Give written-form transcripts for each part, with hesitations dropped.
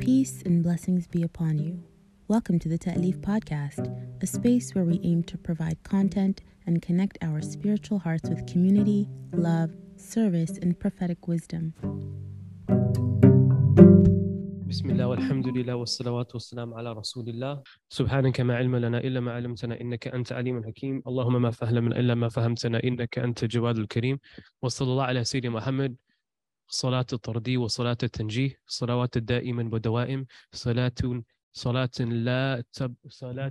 Peace and blessings be upon you. Welcome to the Ta'leef podcast, a space where we aim to provide content and connect our spiritual hearts with community, love, service, and prophetic wisdom. Bismillah, walhamdulillah, wassalawatu wassalamu ala rasulillah. Subhanaka ma ilma lana illa ma alamtana innaka anta alimun hakim. Allahumma ma fahla min illa ma fahamtana innaka anta jawadul kareem. Wa sallallahu ala sayyidina Muhammad. صلاة الطردي وصلاة التنجيه صلوات الدائم ودوائم صلاة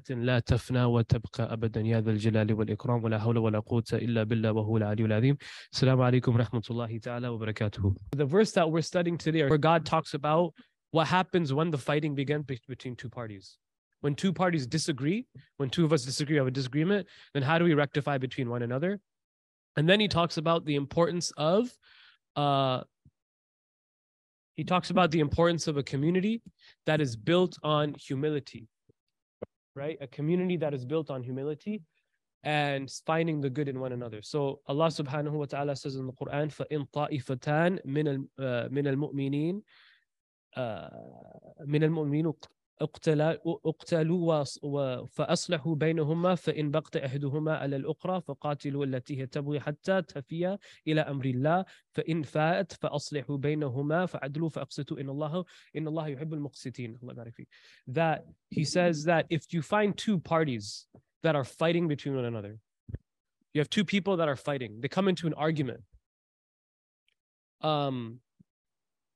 لا تفنى وتبقى أبدا يا ذا الجلال والإكرام ولا حول ولا قوة إلا بالله وهو العلي العظيم. السلام عليكم ورحمة الله تعالى وبركاته. The verse that we're studying today, where God talks about what happens when the fighting begins between two parties. When two parties disagree, when two of us disagree, have a disagreement, then how do we rectify between one another? And then he talks about the importance of a community that is built on humility, right? A community that is built on humility and finding the good in one another. So Allah subhanahu wa ta'ala says in the Quran, فَإِن طَائِفَتَانِ مِنَ الْمُؤْمِنِينَ اقتلوا فأصلحوا بينهما فإن بغت أحدهما على الأخرى فقاتلوا التي هي تبغي حتى تفي إلى أمر الله فإن فاءت فأصلحوا بينهما فعدلوا فأقسطوا إن الله يحب المقسطين. Allah barik fik. That he says that if you find two parties that are fighting between one another, you have two people that are fighting, they come into an argument,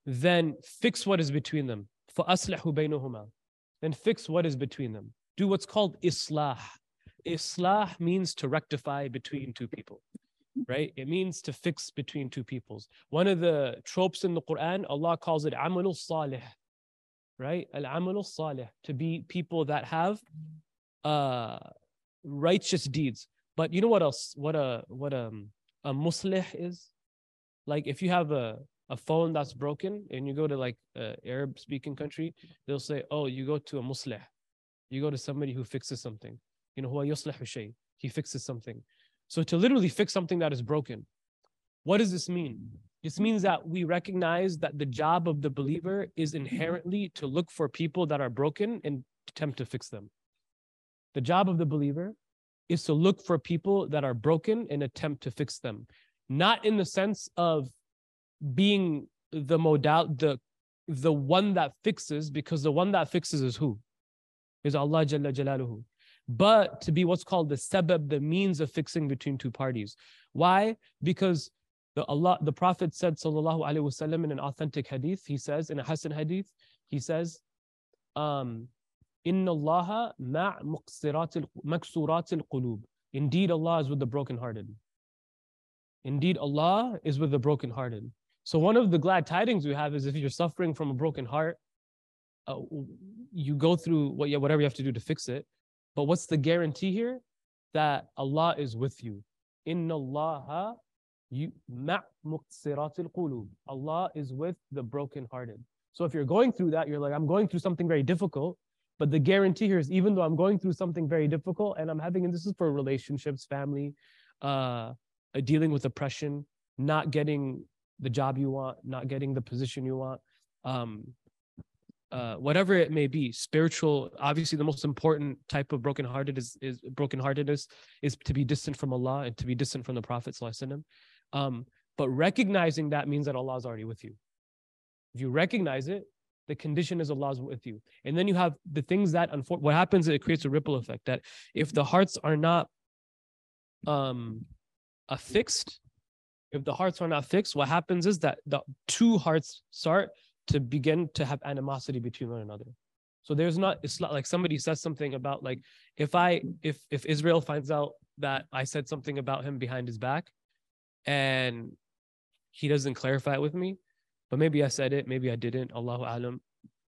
then fix what is between them. فأصلحوا بينهما, then fix what is between them. Do what's called islah. Islah means to rectify between two people, right? It means to fix between two peoples. One of the tropes in the Quran, Allah calls it amalul salih, right? Al-amalul salih, to be people that have righteous deeds. But you know what else? What a muslih is? Like if you have a phone that's broken and you go to like Arab speaking country, they'll say, oh, you go to a muslih, you go to somebody who fixes something, you know, huwa yuslihu shay, he fixes something. So to literally fix something that is broken, what does this mean? This means that we recognize that the job of the believer is inherently to look for people that are broken and attempt to fix them. The job of the believer is to look for people that are broken and attempt to fix them, not in the sense of being the one that fixes, because the one that fixes is who? Is Allah Jalla Jalaluhu. But to be what's called the sabab, the means of fixing between two parties. Why? Because the Prophet said, sallallahu alaihi wasallam, in an authentic hadith, he says, in a Hasan hadith, he says, Inna Allaha ma' maksuratil qulub. Indeed, Allah is with the brokenhearted. Indeed, Allah is with the brokenhearted. So one of the glad tidings we have is if you're suffering from a broken heart, you go through whatever you have to do to fix it. But what's the guarantee here? That Allah is with you. Inna Allaha ma' muqsiratil qulub. Allah is with the brokenhearted. So if you're going through that, you're like, I'm going through something very difficult. But the guarantee here is, even though I'm going through something very difficult and I'm having, and this is for relationships, family, dealing with oppression, not getting the job you want, not getting the position you want, whatever it may be, spiritual. Obviously, the most important type of brokenhearted is brokenheartedness is to be distant from Allah and to be distant from the Prophet ﷺ. But recognizing that means that Allah is already with you. If you recognize it, the condition is Allah is with you. And then you have the things that, what happens is it creates a ripple effect, that if the hearts are not fixed, what happens is that the two hearts start to begin to have animosity between one another. So it's not like somebody says something about, like, if Israel finds out that I said something about him behind his back and he doesn't clarify it with me, but maybe I said it, maybe I didn't, Allahu A'lam.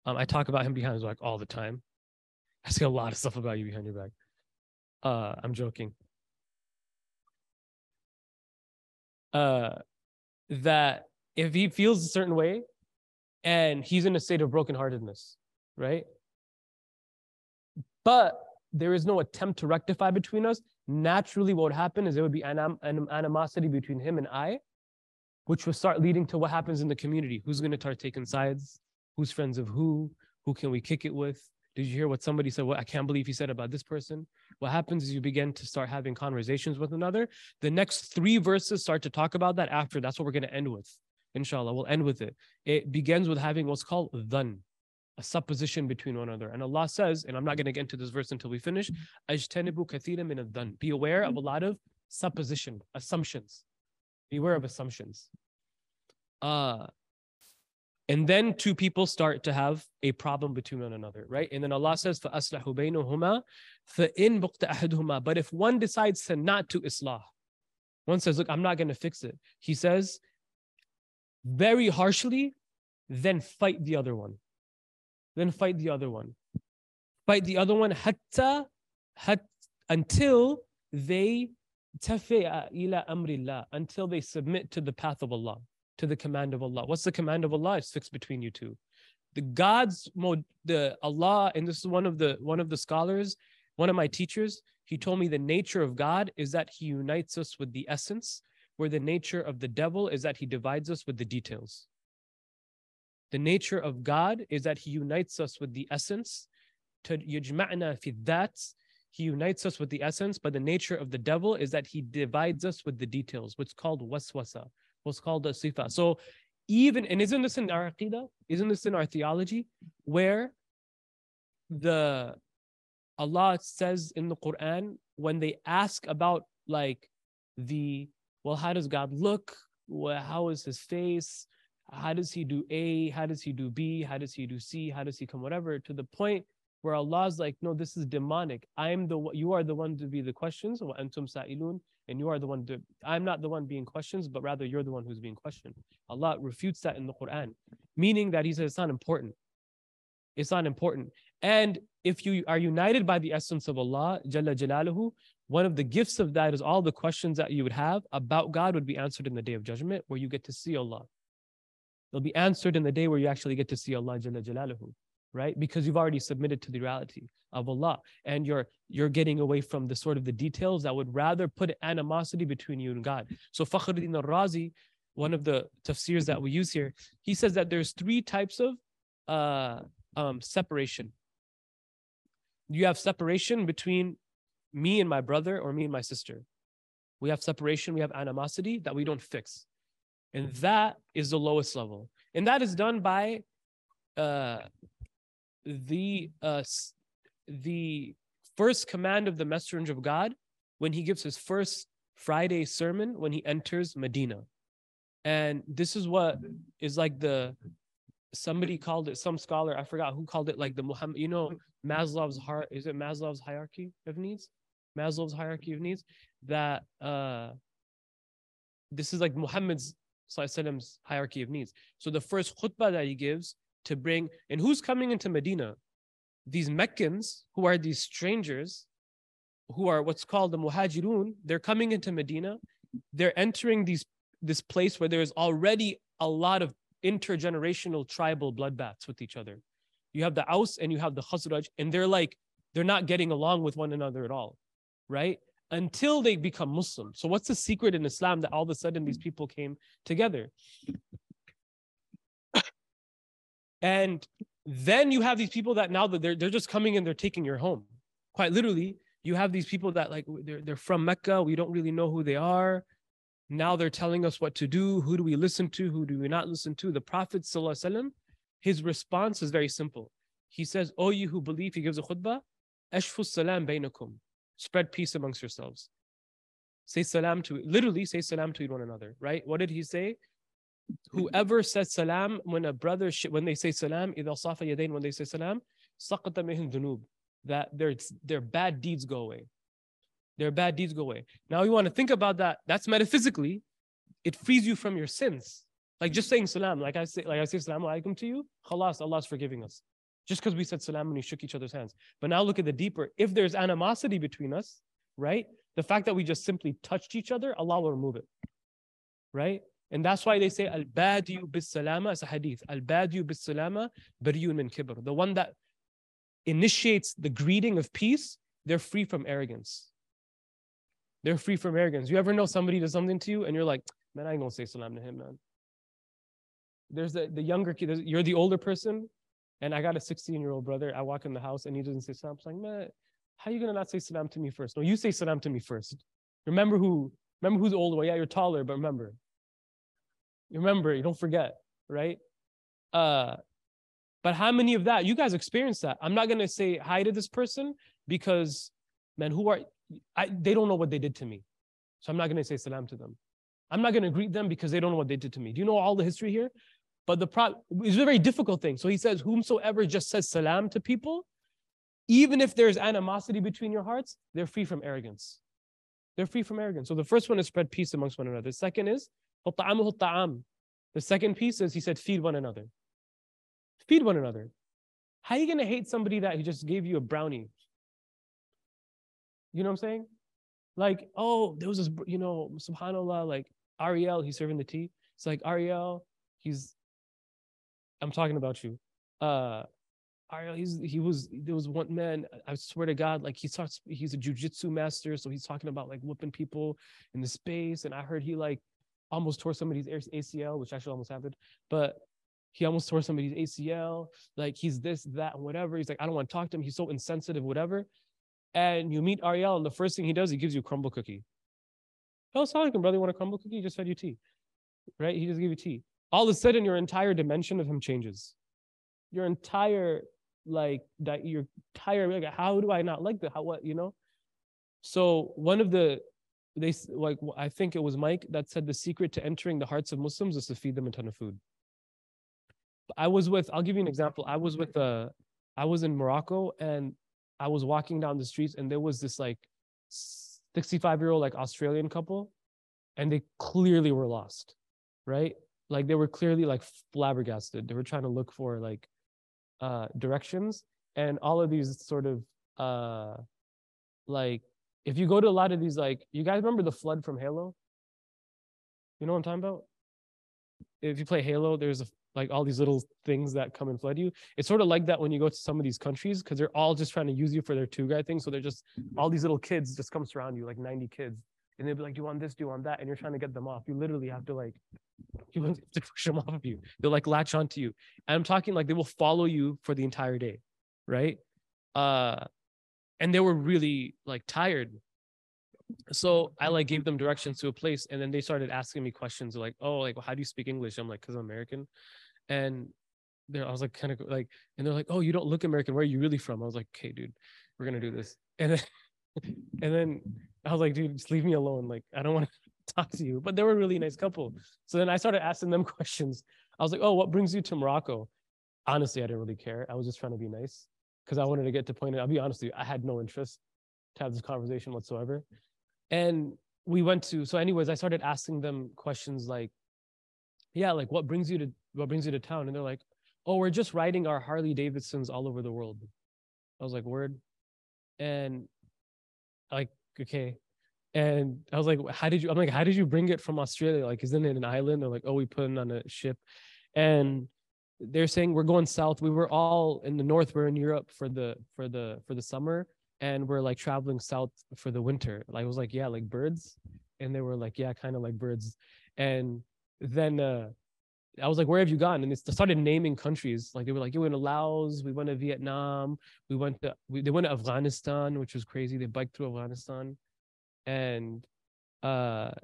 I talk about him behind his back all the time. I say a lot of stuff about you behind your back. I'm joking. That if he feels a certain way and he's in a state of brokenheartedness, right? But there is no attempt to rectify between us. Naturally, what would happen is there would be animosity between him and I, which would start leading to what happens in the community. Who's going to start taking sides? Who's friends of who? Who can we kick it with? Did you hear what somebody said? Well, I can't believe he said about this person. What happens is you begin to start having conversations with another. The next three verses start to talk about that after. That's what we're going to end with. Inshallah, we'll end with it. It begins with having what's called dhann, a supposition between one another. And Allah says, and I'm not going to get into this verse until we finish, ajtanibu kathiran min ad-dhann. Be aware of a lot of supposition, assumptions. Beware of assumptions. And then two people start to have a problem between one another, right? And then Allah says, فَأَصْلَحُ بَيْنُهُمَا فَإِن بُقْتَ أَحَدُهُمَا. But if one decides to not to islah, one says, look, I'm not going to fix it. He says, very harshly, then fight the other one. Then fight the other one. Fight the other one until they tafi'a ila amrillah, until they submit to the path of Allah, to the command of Allah. What's the command of Allah? It's fixed between you two. The God's mode, the Allah, and this is one of the scholars, one of my teachers, he told me the nature of God is that he unites us with the essence, where the nature of the devil is that he divides us with the details. The nature of God is that he unites us with the essence, to yujma'na fi dhat. He unites us with the essence, but the nature of the devil is that he divides us with the details, what's called waswasa. Was called a sifa. So even, and isn't this in our aqidah? Isn't this in our theology? Where the Allah says in the Quran, when they ask about like the, well, how does God look? Well, how is his face? How does he do A? How does he do B? How does he do C? How does he come whatever? To the point where Allah's like, no, this is demonic. You are the one to be the questions. Wa antum sa'ilun. And you are the one, I'm not the one being questioned, but rather you're the one who's being questioned. Allah refutes that in the Quran, meaning that he says it's not important. It's not important. And if you are united by the essence of Allah, Jalla Jalaluhu, one of the gifts of that is all the questions that you would have about God would be answered in the Day of Judgment, where you get to see Allah. They'll be answered in the day where you actually get to see Allah, Jalla Jalaluhu. Right? Because you've already submitted to the reality of Allah, and you're getting away from the sort of the details that would rather put animosity between you and God. So Fakhruddin al-Razi, one of the tafsirs that we use here, he says that there's three types of separation. You have separation between me and my brother or me and my sister. We have separation, we have animosity that we don't fix. And that is the lowest level. And that is done by the first command of the messenger of God when he gives his first Friday sermon when he enters Medina. And this is what is like somebody called it, some scholar, I forgot who called it, like the Muhammad, you know, Maslow's heart, is it Maslow's hierarchy of needs? Maslow's hierarchy of needs, that this is like Muhammad's hierarchy of needs. So the first khutbah that he gives to bring, and who's coming into Medina? These Meccans, who are these strangers, who are what's called the Muhajirun, they're coming into Medina, they're entering this place where there is already a lot of intergenerational tribal bloodbaths with each other. You have the Aus and you have the Khazraj, and they're not getting along with one another at all, right? Until they become Muslim. So what's the secret in Islam that all of a sudden these people came together? And then you have these people that now that they're just coming and they're taking your home. Quite literally, you have these people that like, they're from Mecca. We don't really know who they are. Now they're telling us what to do. Who do we listen to? Who do we not listen to? The Prophet ﷺ, his response is very simple. He says, "O you who believe," he gives a khutbah, "Ashfu salam bainakum." Spread peace amongst yourselves. Say salam to one another, right? What did he say? Whoever says salam, when they say salam, when they say salam, that their bad deeds go away. Their bad deeds go away. Now you want to think about that. That's metaphysically, it frees you from your sins. Like just saying salam, like I say salam alaikum to you, khalas, Allah's forgiving us. Just because we said salam and we shook each other's hands. But now look at the deeper. If there's animosity between us, right? The fact that we just simply touched each other, Allah will remove it. Right? And that's why they say al-badiyu bis-salama, it's a hadith. Al-badiyu bis-salama bariyun min kibr. The one that initiates the greeting of peace, they're free from arrogance. They're free from arrogance. You ever know somebody does something to you and you're like, man, I ain't gonna say salam to him, man. There's the younger kid, you're the older person, And I got a 16-year-old brother. I walk in the house and he doesn't say salam. I'm like, man, how are you going to not say salam to me first? No, you say salam to me first. Remember who's older. Yeah, you're taller, but remember. You don't forget, right? But how many of that? You guys experience that. I'm not going to say hi to this person because, man, they don't know what they did to me. So I'm not going to say salam to them. I'm not going to greet them because they don't know what they did to me. Do you know all the history here? But the problem is a very difficult thing. So he says, whomsoever just says salam to people, even if there's animosity between your hearts, they're free from arrogance. They're free from arrogance. So the first one is spread peace amongst one another. The second is, the second piece is, he said, feed one another. Feed one another. How are you going to hate somebody that he just gave you a brownie? You know what I'm saying? Like, oh, there was this, you know, subhanAllah, like Ariel, he's serving the tea. It's like, Ariel, I'm talking about you. Ariel, there was one man, I swear to God, like he's a jujitsu master. So he's talking about like whooping people in the space. And I heard he like almost tore somebody's ACL, which actually almost happened, but he almost tore somebody's ACL. Like he's this, that, and whatever. He's like, I don't want to talk to him. He's so insensitive, whatever. And you meet Ariel, and the first thing he does, he gives you a crumble cookie. Oh, Salaam, brother, you want a crumble cookie? He just fed you tea, right? He just gave you tea. All of a sudden, your entire dimension of him changes. Your entire, like, how do I not like that? How, what, you know? So one of I think it was Mike that said the secret to entering the hearts of Muslims is to feed them a ton of food. I'll give you an example. I was in Morocco, and I was walking down the streets, and there was this like 65-year-old like Australian couple, and they clearly were lost, right? Like they were clearly like flabbergasted. They were trying to look for like directions, and all of these sort of like, if you go to a lot of these, like, you guys remember the flood from Halo? You know what I'm talking about? If you play Halo, there's like all these little things that come and flood you. It's sort of like that when you go to some of these countries, because they're all just trying to use you for their tour guide thing. So they're just, all these little kids just come surround you, like 90 kids. And they'll be like, do you want this? Do you want that? And you're trying to get them off. You literally have to push them off of you. They'll like latch onto you. And I'm talking like they will follow you for the entire day, right? And they were really like tired. So I like gave them directions to a place, and then they started asking me questions like, oh, like, well, how do you speak English? I'm like, because I'm American. And I was like, kind of like, and they're like, oh, you don't look American. Where are you really from? I was like, okay, dude, we're going to do this. And then I was like, dude, just leave me alone. Like, I don't want to talk to you. But they were a really nice couple. So then I started asking them questions. I was like, oh, what brings you to Morocco? Honestly, I didn't really care. I was just trying to be nice because I wanted to get to point. I'll be honest with you, I had no interest to have this conversation whatsoever. And I started asking them questions like, yeah, like what brings you to town? And they're like, oh, we're just riding our Harley Davidsons all over the world. I was like, word. And like, okay. And I was like, how did you bring it from Australia? Like, isn't it an island? They're like, oh, we put it on a ship. And they're saying we're going south. We were all in the north. We're in Europe for the summer. And we're like traveling south for the winter. Like, I was like, yeah, like birds. And they were like, yeah, kind of like birds. And then I was like, where have you gone? And they started naming countries. Like they were like, you went to Laos, we went to Vietnam, they went to Afghanistan, which was crazy. They biked through Afghanistan, and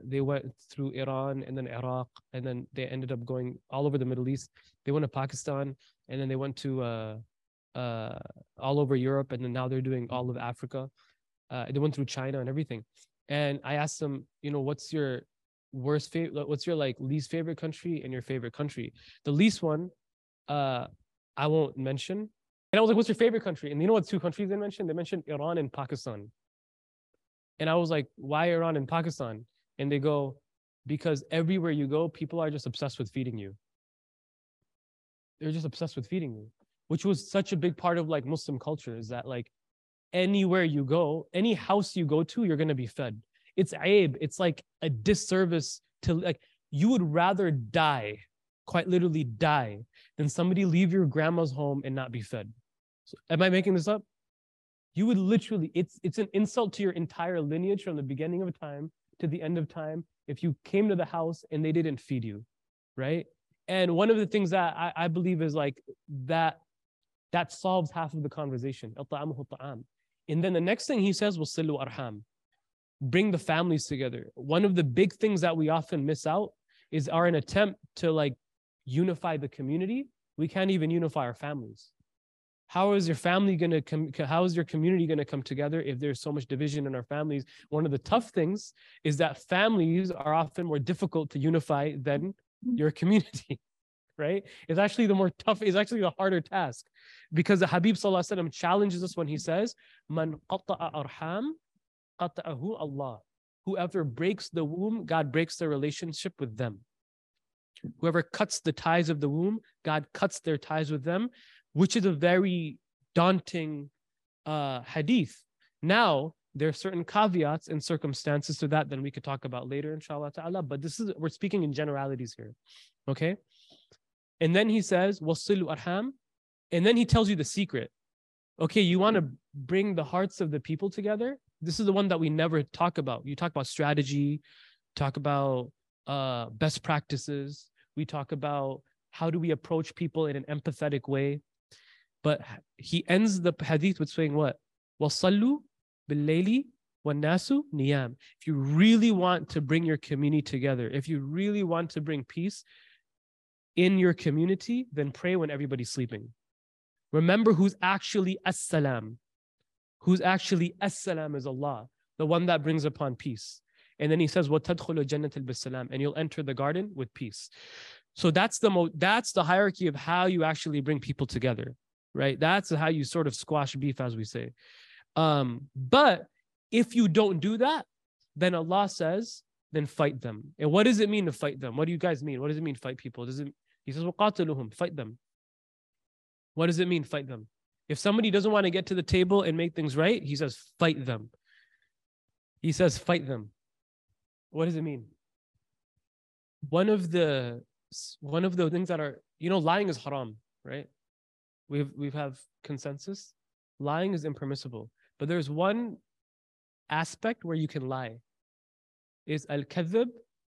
they went through Iran and then Iraq, and then they ended up going all over the Middle East. They went to Pakistan, and then they went to all over Europe, and then now they're doing all of Africa. They went through China and everything. And I asked them, you know, what's your like least favorite country and your favorite country? The least one, I won't mention. And I was like, what's your favorite country? And you know what two countries they mentioned? They mentioned Iran and Pakistan. And I was like, why Iran and Pakistan? And they go, because everywhere you go, people are just obsessed with feeding you. They're just obsessed with feeding you, which was such a big part of like Muslim culture, is that like anywhere you go, any house you go to, you're going to be fed. It's aib. It's like a disservice to, like, you would rather die, quite literally die, than somebody leave your grandma's home and not be fed. So, am I making this up? You would literally, it's an insult to your entire lineage from the beginning of time to the end of time if you came to the house and they didn't feed you, right? And one of the things that I believe is like that That solves half of the conversation. And then the next thing he says was Silu Arham. Bring the families together. One of the big things that we often miss out is our an attempt to like unify the community. We can't even unify our families. How is your family going to how is your community going to come together if there's so much division in our families? One of the tough things is that families are often more difficult to unify than your community, right? It's actually it's actually the harder task, because the Habib Sallallahu Alaihi Wasallam challenges us when he says, "Man qata'a arham qata'ahu Allah." Whoever breaks the womb, God breaks their relationship with them. Whoever cuts the ties of the womb, God cuts their ties with them, which is a very daunting hadith. Now, there are certain caveats and circumstances to that we could talk about later, inshallah ta'ala. But we're speaking in generalities here, okay? And then he says, وَصِلُوا أَرْحَامٍ. And then he tells you the secret. Okay, you want to bring the hearts of the people together? This is the one that we never talk about. You talk about strategy, talk about best practices. We talk about how do we approach people in an empathetic way. But he ends the hadith with saying what? وَصَلُّوا بِاللَّيْلِ وَالنَّاسُ نِيَامٍ. If you really want to bring your community together, if you really want to bring peace in your community, then pray when everybody's sleeping. Remember who's actually as-salam. Who's actually as-salam is Allah, the one that brings upon peace. And then he says, وَتَدْخُلُ الْجَنَّةَ بِالسَّلَامِ, and you'll enter the garden with peace. So that's the hierarchy of how you actually bring people together, right? That's how you sort of squash beef, as we say. But if you don't do that, then Allah says, then fight them. And what does it mean to fight them? What do you guys mean? What does it mean fight people? He says, وَقَاتِلُهُمْ, fight them. What does it mean fight them? If somebody doesn't want to get to the table and make things right, he says, fight them. He says, fight them. What does it mean? One of the things that are, lying is haram, right? We have consensus. Lying is impermissible. But there's one aspect where you can lie. Is al-kadhib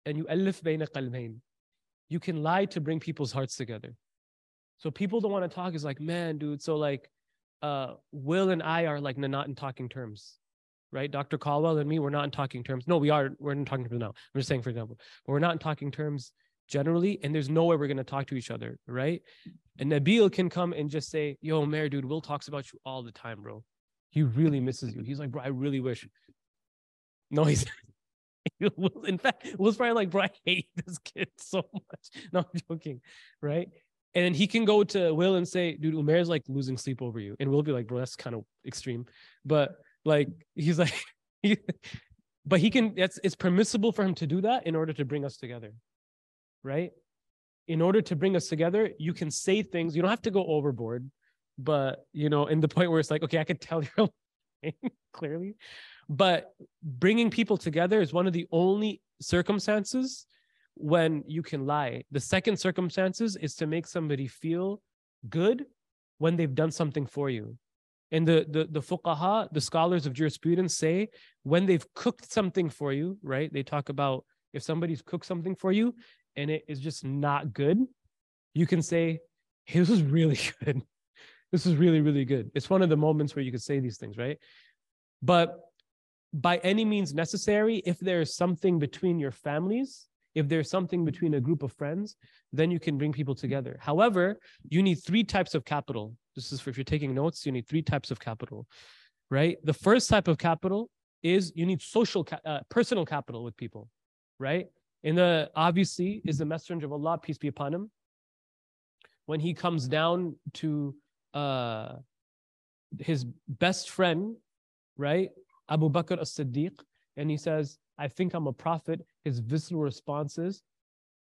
and yu'allif bayna qalbayn. You can lie to bring people's hearts together. So people don't want to talk. It's like, man, dude, so like Will and I are like not in talking terms, right? Dr. Caldwell and me, we're not in talking terms. No, we're in talking terms now. I'm just saying, for example, but we're not in talking terms generally, and there's no way we're going to talk to each other, right? And Nabil can come and just say, yo, Mayor, dude, Will talks about you all the time, bro. He really misses you. He's like, bro, I really wish. No, he's in fact, Will's probably like, bro, I hate this kid so much. No, I'm joking, right? And then he can go to Will and say, dude, Umair's like losing sleep over you. And Will be like, bro, that's kind of extreme. But like, he's like, but he can, it's permissible for him to do that in order to bring us together, right? In order to bring us together, you can say things, you don't have to go overboard, but in the point where it's like, okay, I could tell you're clearly, but bringing people together is one of the only circumstances when you can lie. The second circumstances is to make somebody feel good when they've done something for you. And the fuqaha, the scholars of jurisprudence, say when they've cooked something for you, right? They talk about if somebody's cooked something for you and it is just not good, you can say, hey, this is really good. This is really, really good. It's one of the moments where you could say these things, right? But by any means necessary, if there's something between your families, if there's something between a group of friends, then you can bring people together. However, you need three types of capital. This is for if you're taking notes, you need three types of capital, right? The first type of capital is you need personal capital with people, right? And obviously is the messenger of Allah, peace be upon him. When he comes down to his best friend, right? Abu Bakr as-Siddiq, and he says, I think I'm a prophet. His visceral response is,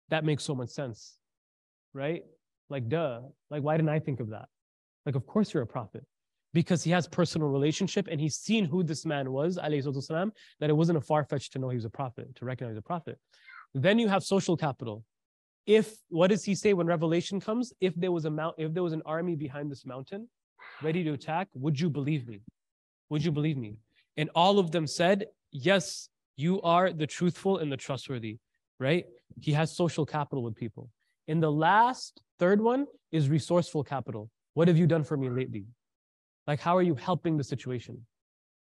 that makes so much sense, right? Like, duh. Like, why didn't I think of that? Like, of course you're a prophet. Because he has personal relationship and he's seen who this man was, alayhi salatu wasalam, that it wasn't a far-fetched to know he was a prophet, to recognize a prophet. Then you have social capital. What does he say when revelation comes? If there was an army behind this mountain ready to attack, would you believe me? Would you believe me? And all of them said, yes, you are the truthful and the trustworthy, right? He has social capital with people. And the third one is resourceful capital. What have you done for me lately? Like, how are you helping the situation,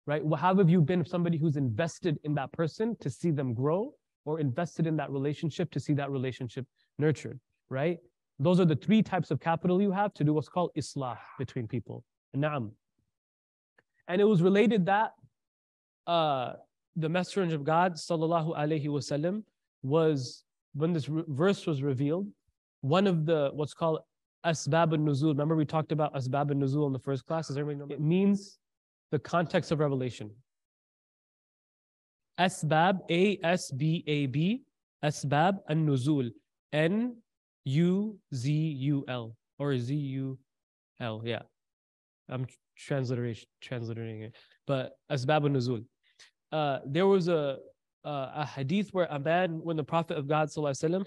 right? How have you been somebody who's invested in that person to see them grow, or invested in that relationship to see that relationship nurtured, right? Those are the three types of capital you have to do what's called islah between people. Naam. And it was related that the Messenger of God, sallallahu alaihi wasallam, was, when this verse was revealed, one of the what's called asbab al-nuzul. Remember we talked about asbab al-nuzul in the first class. Does everybody know that? It means the context of revelation. Asbab, A-S-B-A-B, asbab al-nuzul, N-U-Z-U-L, or Z-U-L, yeah. I'm transliterating it, but asbab al-nuzul. There was a hadith where a man, when the Prophet of God, sallallahu alaihi wasallam,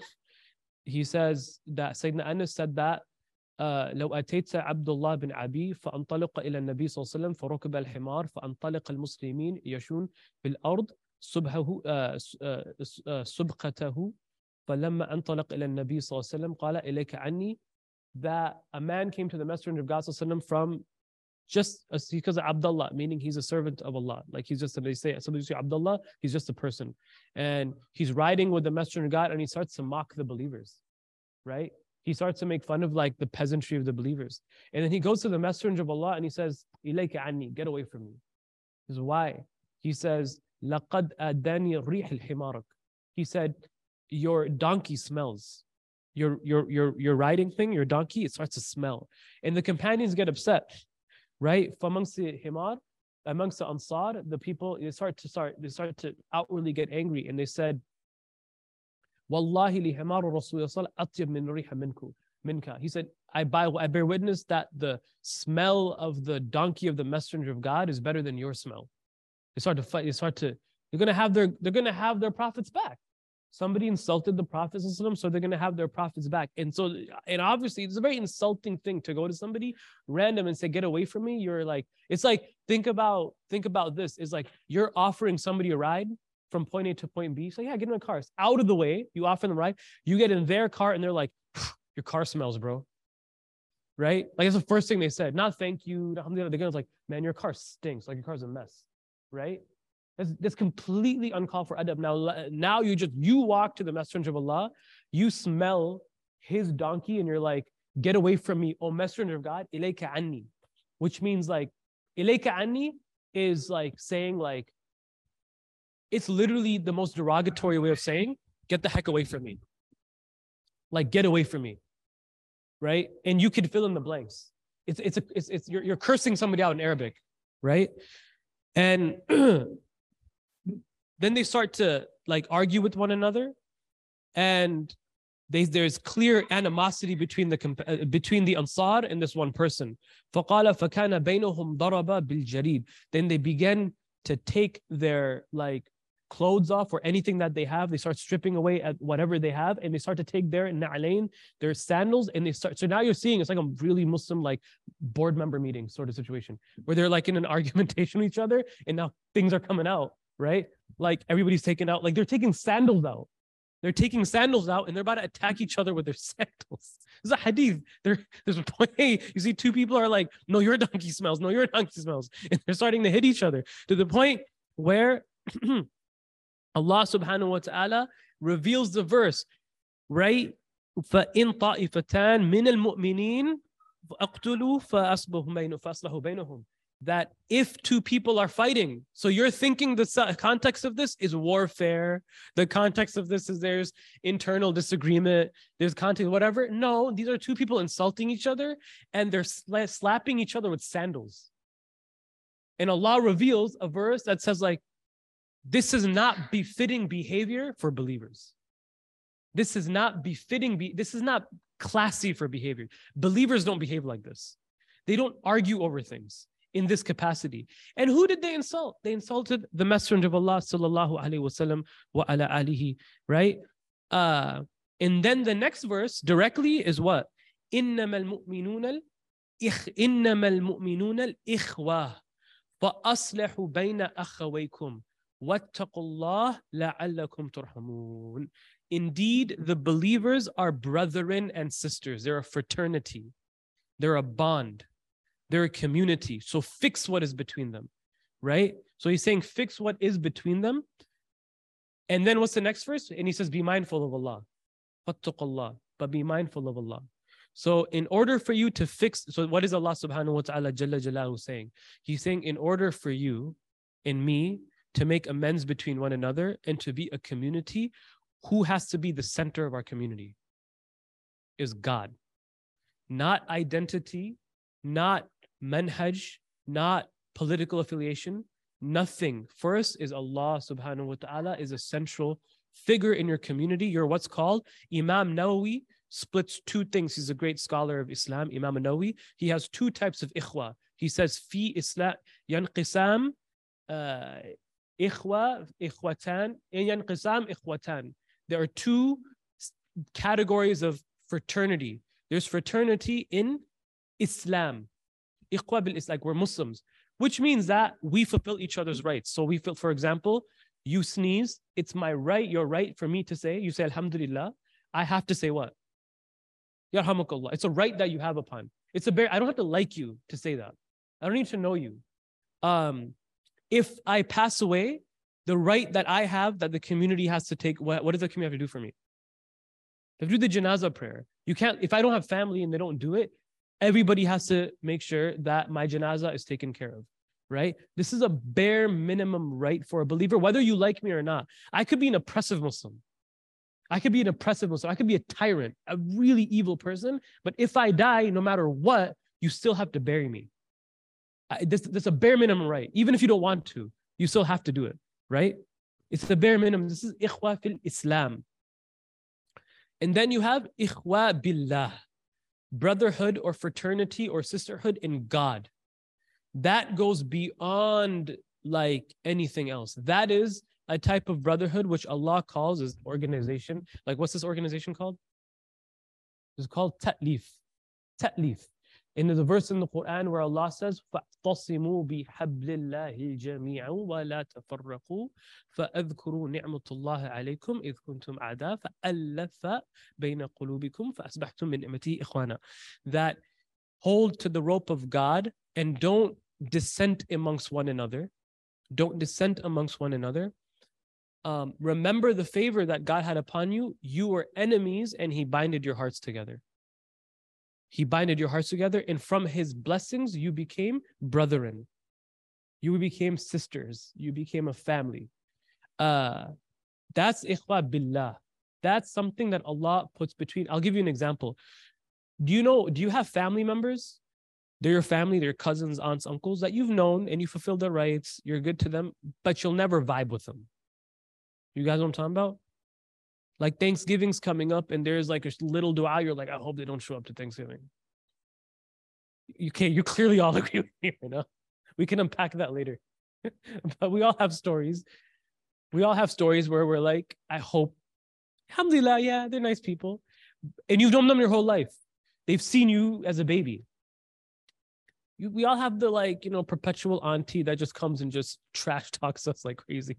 he says that Sayyidina Anas said that لو أتيت عبد الله بن عبي فانطلق إلى النبي صلى الله عليه وسلم فركب الحمار فانطلق المسلمين يشون في الأرض سبحه سبقته فلما انطلق إلى النبي صلى الله عليه وسلم قال إليك عني. That a man came to the Messenger of God صلى الله عليه وسلم from just because of Abdullah, meaning he's a servant of Allah. Like he's just, they say, somebody say Abdullah, he's just a person. And he's riding with the Messenger of God and he starts to mock the believers, right? He starts to make fun of like the peasantry of the believers. And then he goes to the Messenger of Allah and he says, إِلَيْكَ عَنِّي, get away from me. He says, why? He says, لَقَدْ أَدَانِي الرِّيحِ الْحِمَارَكَ. He said, your donkey smells. Your riding thing, your donkey, it starts to smell. And the companions get upset. Right? Amongst the Himar, amongst the Ansar, the people, they start to outwardly get angry. And they said, Wallahi li himaru Rasulullah atyab min riha minka. He said, I bear witness that the smell of the donkey of the Messenger of God is better than your smell. They start to fight, they're gonna have their prophets back. Somebody insulted the Prophet, so they're going to have their prophets back. And obviously, it's a very insulting thing to go to somebody random and say, get away from me. You're like, it's like, think about this. It's like, you're offering somebody a ride from point A to point B. So yeah, get in the car. It's out of the way. You offer them a ride. You get in their car and they're like, your car smells, bro. Right? Like, that's the first thing they said. Not thank you. They're going to like, man, your car stinks. Like, your car's a mess. Right? That's completely uncalled for adab. Now you walk to the Messenger of Allah, you smell his donkey, and you're like, get away from me, O Messenger of God, ilayka anni, which means like, ilayka anni is like saying like, it's literally the most derogatory way of saying, get the heck away from me. Like, get away from me, right? And you could fill in the blanks. You're cursing somebody out in Arabic, right? And then they start to like argue with one another, and there's clear animosity between the Ansar and this one person. فَقَالَ فَكَانَ بَيْنُهُمْ ضَرَبَ بِالْجَرِيدِ. Then they began to take their like clothes off or anything that they have. They start stripping away at whatever they have, and they start to take their na'alayn, their sandals, and they start. So now you're seeing it's like a really Muslim like board member meeting sort of situation where they're like in an argumentation with each other, and now things are coming out. Right? Like everybody's taken out, like they're taking sandals out. They're taking sandals out and they're about to attack each other with their sandals. There's a hadith. There's a point, hey, you see two people are like, no, your donkey smells. No, your donkey smells. And they're starting to hit each other to the point where Allah subhanahu wa ta'ala reveals the verse, right? فَإِن طَائِفَتَانْ مِنَ الْمُؤْمِنِينَ فَأَقْتُلُوا فَأَصْلَحُوا بَيْنَهُمْ. That if two people are fighting, so you're thinking the context of this is warfare, the context of this is there's internal disagreement, there's context, whatever. No, these are two people insulting each other and they're slapping each other with sandals. And Allah reveals a verse that says like, this is not befitting behavior for believers. This is not befitting, this is not classy for behavior. Believers don't behave like this. They don't argue over things in this capacity. And who did they insult? They insulted the Messenger of Allah sallallahu alaihi wasallam wa ala alihi, right? And then the next verse directly is what? إِنَّمَا الْمُؤْمِنُونَ الْإِخْوَةِ فَأَصْلِحُوا بَيْنَ أَخَوَيْكُمْ وَاتَّقُوا اللَّهَ لَعَلَّكُمْ تُرْحَمُونَ. Indeed, the believers are brethren and sisters. They're a fraternity. They're a bond. They're a community. So fix what is between them, right? So he's saying fix what is between them. And then what's the next verse? And he says, be mindful of Allah. Fattaqullah, but be mindful of Allah. So in order for you to fix, so what is Allah subhanahu wa ta'ala jalla jalahu saying? He's saying in order for you and me to make amends between one another and to be a community, who has to be the center of our community? Is God. Not identity, not manhaj, not political affiliation, nothing. First is Allah subhanahu wa ta'ala is a central figure in your community. You're what's called Imam Nawawi splits two things. He's a great scholar of Islam, Imam Nawawi. He has two types of ikhwa. He says, fi Islam, yanqisam, ikhwa, ikhwatan, yanqisam, ikhwatan. There are two categories of fraternity. There's fraternity in Islam. Ikhwa bil Islam, like we're Muslims, which means that we fulfill each other's rights. So we feel, for example, you sneeze, it's my right, your right for me to say, you say, Alhamdulillah, I have to say what? Yarhamukallah. It's a right that you have upon. It's a I don't have to like you to say that. I don't need to know you. If I pass away, the right that I have that the community has to take, what does the community have to do for me? They have to do the janazah prayer. You can't, if I don't have family and they don't do it, everybody has to make sure that my janazah is taken care of, right? This is a bare minimum right for a believer, whether you like me or not. I could be an oppressive Muslim. I could be an oppressive Muslim. I could be a tyrant, a really evil person. But if I die, no matter what, you still have to bury me. That's a bare minimum right. Even if you don't want to, you still have to do it, right? It's the bare minimum. This is ikhwa fil Islam. And then you have ikhwa billah, brotherhood or fraternity or sisterhood in God. That goes beyond like anything else. That is a type of brotherhood which Allah calls is organization. Like what's this organization called? It's called Ta'leef. Ta'leef. And there's a verse in the Quran where Allah says, فَاعْتَصِمُوا بِحَبْلِ اللَّهِ جَمِيعًا وَلَا تَفَرَّقُوا فَأَذْكُرُوا نِعْمَةُ اللَّهِ عَلَيْكُمْ إِذْ كُنْتُمْ أَعْدَاءً فَأَلَّفَ بَيْنَ قُلُوبِكُمْ فَأَصْبَحْتُمْ مِنْ نِعْمَتِهِ إِخْوَانًا. That hold to the rope of God and don't dissent amongst one another. Don't dissent amongst one another. Remember the favor that God had upon you. You were enemies and he binded your hearts together. He binded your hearts together, and from his blessings, you became brethren. You became sisters. You became a family. That's ikhwa billah. That's something that Allah puts between. I'll give you an example. Do you have family members? They're your family, they're your cousins, aunts, uncles that you've known and you fulfill their rights. You're good to them, but you'll never vibe with them. You guys know what I'm talking about? Like Thanksgiving's coming up and there's like a little dua, you're like, I hope they don't show up to Thanksgiving. You clearly all agree with me right now. We can unpack that later. But we all have stories. We all have stories where we're like, I hope, alhamdulillah, yeah, they're nice people. And you've known them your whole life. They've seen you as a baby. We all have the perpetual auntie that just comes and just trash talks us like crazy.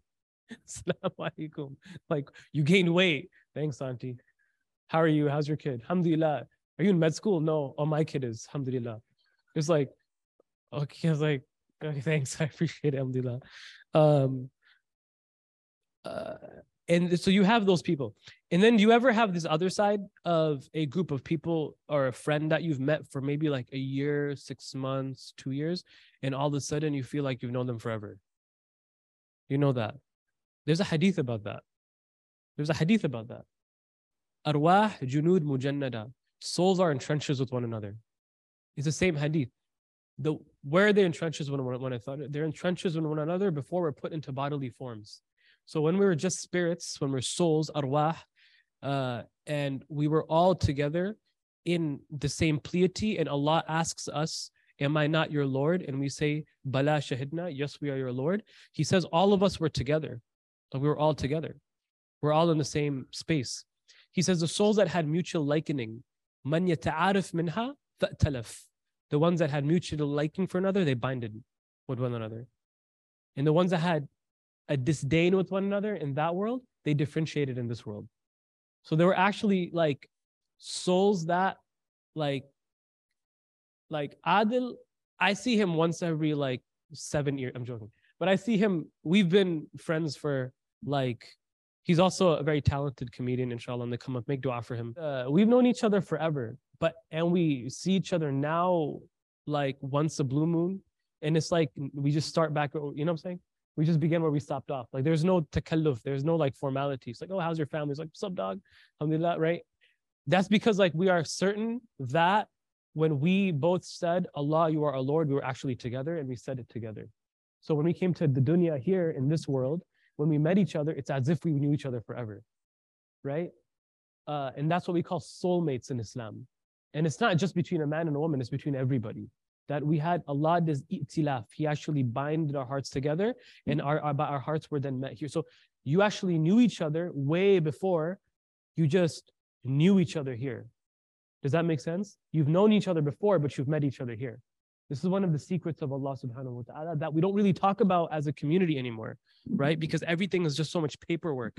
Assalamu alaikum. Like, you gained weight. Thanks, auntie. How are you? How's your kid? Alhamdulillah. Are you in med school? No. Oh, my kid is. Alhamdulillah. It's like, okay. I was like, okay, thanks. I appreciate it. Alhamdulillah. And so you have those people. And then do you ever have this other side of a group of people or a friend that you've met for maybe like a year, 6 months, 2 years, and all of a sudden you feel like you've known them forever? You know that. There's a hadith about that. There's a hadith about that. Arwah junud mujannada. Souls are in trenches with one another. It's the same hadith. Where are they in trenches with one another? They're in trenches with one another before we're put into bodily forms. So when we were just spirits, when we were souls, arwah, and we were all together in the same piety, and Allah asks us, am I not your Lord? And we say, Bala shahidna, yes, we are your Lord. He says, all of us were together. We were all together. We're all in the same space. He says, the souls that had mutual likening, man yata'arif minha fa'talaf. The ones that had mutual liking for another, they binded with one another. And the ones that had a disdain with one another in that world, they differentiated in this world. So there were actually like souls that like Like Adil, I see him once every like 7 years. I'm joking. But I see him, we've been friends for like, he's also a very talented comedian, inshallah, and they come up, make dua for him. We've known each other forever, and we see each other now like once a blue moon. And it's like, we just start back, you know what I'm saying? We just begin where we stopped off. Like there's no takalluf, there's no like formalities. Like, oh, how's your family? It's like, what's up, dog? Alhamdulillah, right? That's because like we are certain that when we both said, Allah, you are our Lord, we were actually together and we said it together. So when we came to the dunya here in this world, when we met each other, it's as if we knew each other forever, right? And that's what we call soulmates in Islam. And it's not just between a man and a woman, it's between everybody. That we had Allah does i'tilaf. He actually binded our hearts together and our hearts were then met here. So you actually knew each other way before you just knew each other here. Does that make sense? You've known each other before, but you've met each other here. This is one of the secrets of Allah subhanahu wa ta'ala that we don't really talk about as a community anymore, right? Because everything is just so much paperwork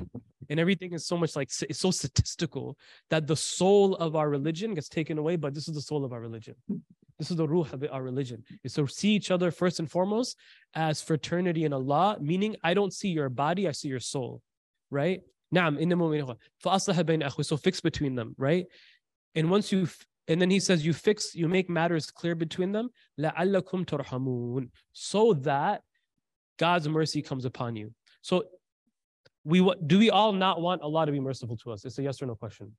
and everything is so much like, it's so statistical that the soul of our religion gets taken away, but this is the soul of our religion. This is the ruh of our religion. It's to see each other first and foremost as fraternity in Allah, meaning I don't see your body, I see your soul, right? So fix between them, right? And once you, and then he says, you make matters clear between them, لَعَلَّكُمْ تَرْحَمُونَ, so that God's mercy comes upon you. So do we all not want Allah to be merciful to us? It's a yes or no question.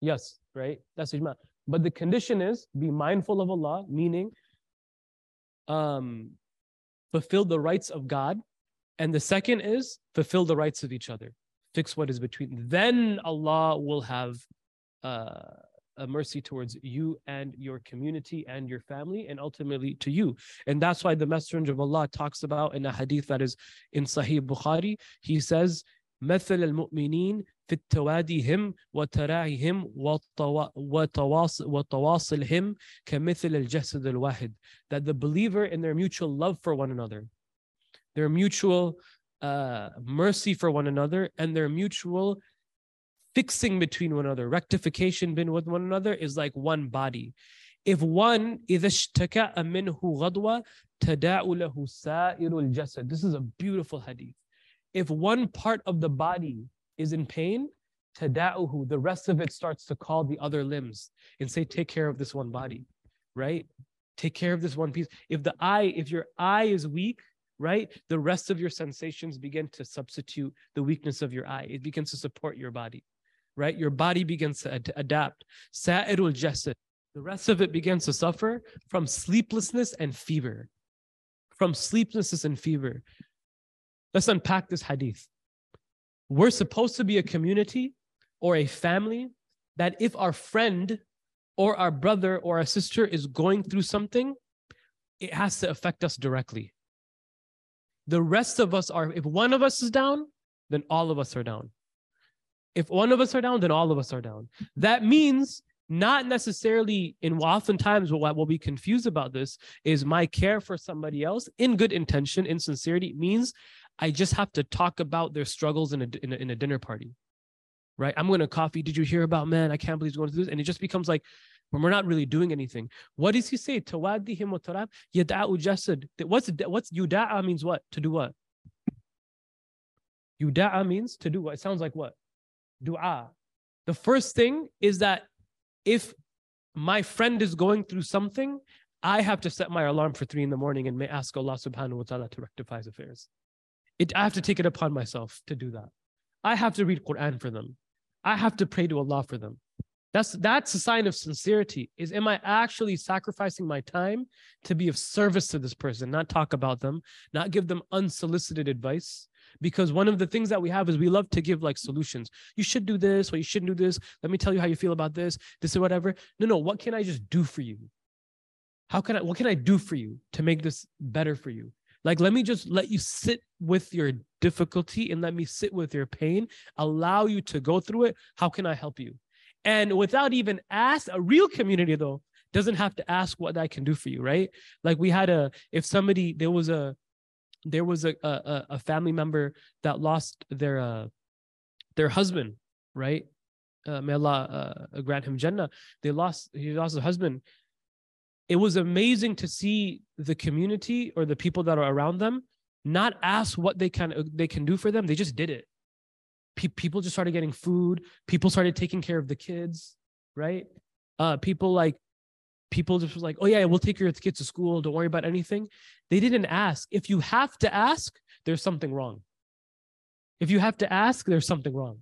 Yes, right? That's ijma. But the condition is, be mindful of Allah, meaning fulfill the rights of God. And the second is, fulfill the rights of each other. Fix what is between. Then Allah will have a mercy towards you and your community and your family and ultimately to you. And that's why the Messenger of Allah talks about in a hadith that is in Sahih Bukhari, he says, مَثَلَ الْمُؤْمِنِينَ فِي التَّوَادِهِمْ وَتَرَاعِهِمْ وَتَوَاصِلْهِمْ كَمِثِلَ الْجَسَدِ الْوَاحِدِ, that the believer in their mutual love for one another, their mutual mercy for one another, and their mutual fixing between one another, rectification with one another is like one body. If one, إِذَشْتَكَأَ مِنْهُ غَضْوَةً تَدَاعُ لَهُ سَائِرُ الْجَسَدِ. This is a beautiful hadith. If one part of the body is in pain, تَدَاعُهُ, the rest of it starts to call the other limbs and say, take care of this one body, right? Take care of this one piece. If your eye is weak, right, the rest of your sensations begin to substitute the weakness of your eye. It begins to support your body. Right? Your body begins to adapt. Sa'irul jasad. The rest of it begins to suffer from sleeplessness and fever. From sleeplessness and fever. Let's unpack this hadith. We're supposed to be a community or a family that if our friend or our brother or our sister is going through something, it has to affect us directly. The rest of us are, if one of us is down, then all of us are down. If one of us are down, then all of us are down. That means not necessarily, and oftentimes what we confuse about this is my care for somebody else in good intention, in sincerity, means I just have to talk about their struggles in a dinner party, right? I'm going to coffee. Did you hear about, man, I can't believe he's going through this. And it just becomes like, when we're not really doing anything. What does he say? Tawadihim wa tarab yada'u jasad. What's yuda'a means what? To do what? Yuda'a means to do what? It sounds like what? Dua. The first thing is that if my friend is going through something, I have to set my alarm for 3 in the morning and may ask Allah subhanahu wa ta'ala to rectify his affairs. I have to take it upon myself to do that. I have to read Quran for them. I have to pray to Allah for them. That's a sign of sincerity, is am I actually sacrificing my time to be of service to this person, not talk about them, not give them unsolicited advice? Because one of the things that we have is we love to give like solutions. You should do this or you shouldn't do this. Let me tell you how you feel about this, this or whatever. No, what can I just do for you? What can I do for you to make this better for you? Like, let me just let you sit with your difficulty and let me sit with your pain, allow you to go through it. How can I help you? And without even ask, a real community though, doesn't have to ask what I can do for you, right? Like we had there was a family member that lost their husband, right? May Allah grant him Jannah. He lost his husband. it was amazing to see the community or the people that are around them not ask what they can do for them. They just did it. People just started getting food. People started taking care of the kids, right? People just was like, oh yeah, we'll take your kids to school. Don't worry about anything. They didn't ask. If you have to ask, there's something wrong. If you have to ask, there's something wrong.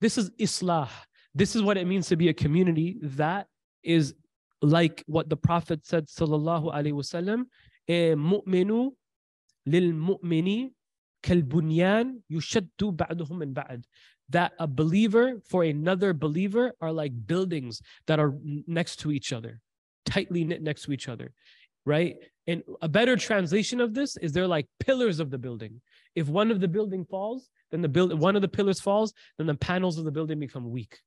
This is Islah. This is what it means to be a community that is like what the Prophet said, sallallahu alaihi wasallam, mu'minu lil mu'mini kal bunyan yushaddu ba'duhum min ba'd. That a believer for another believer are like buildings that are next to each other, tightly knit next to each other, right? And a better translation of this is they're like pillars of the building. If one of the building falls, then one of the pillars falls, then the panels of the building become weak.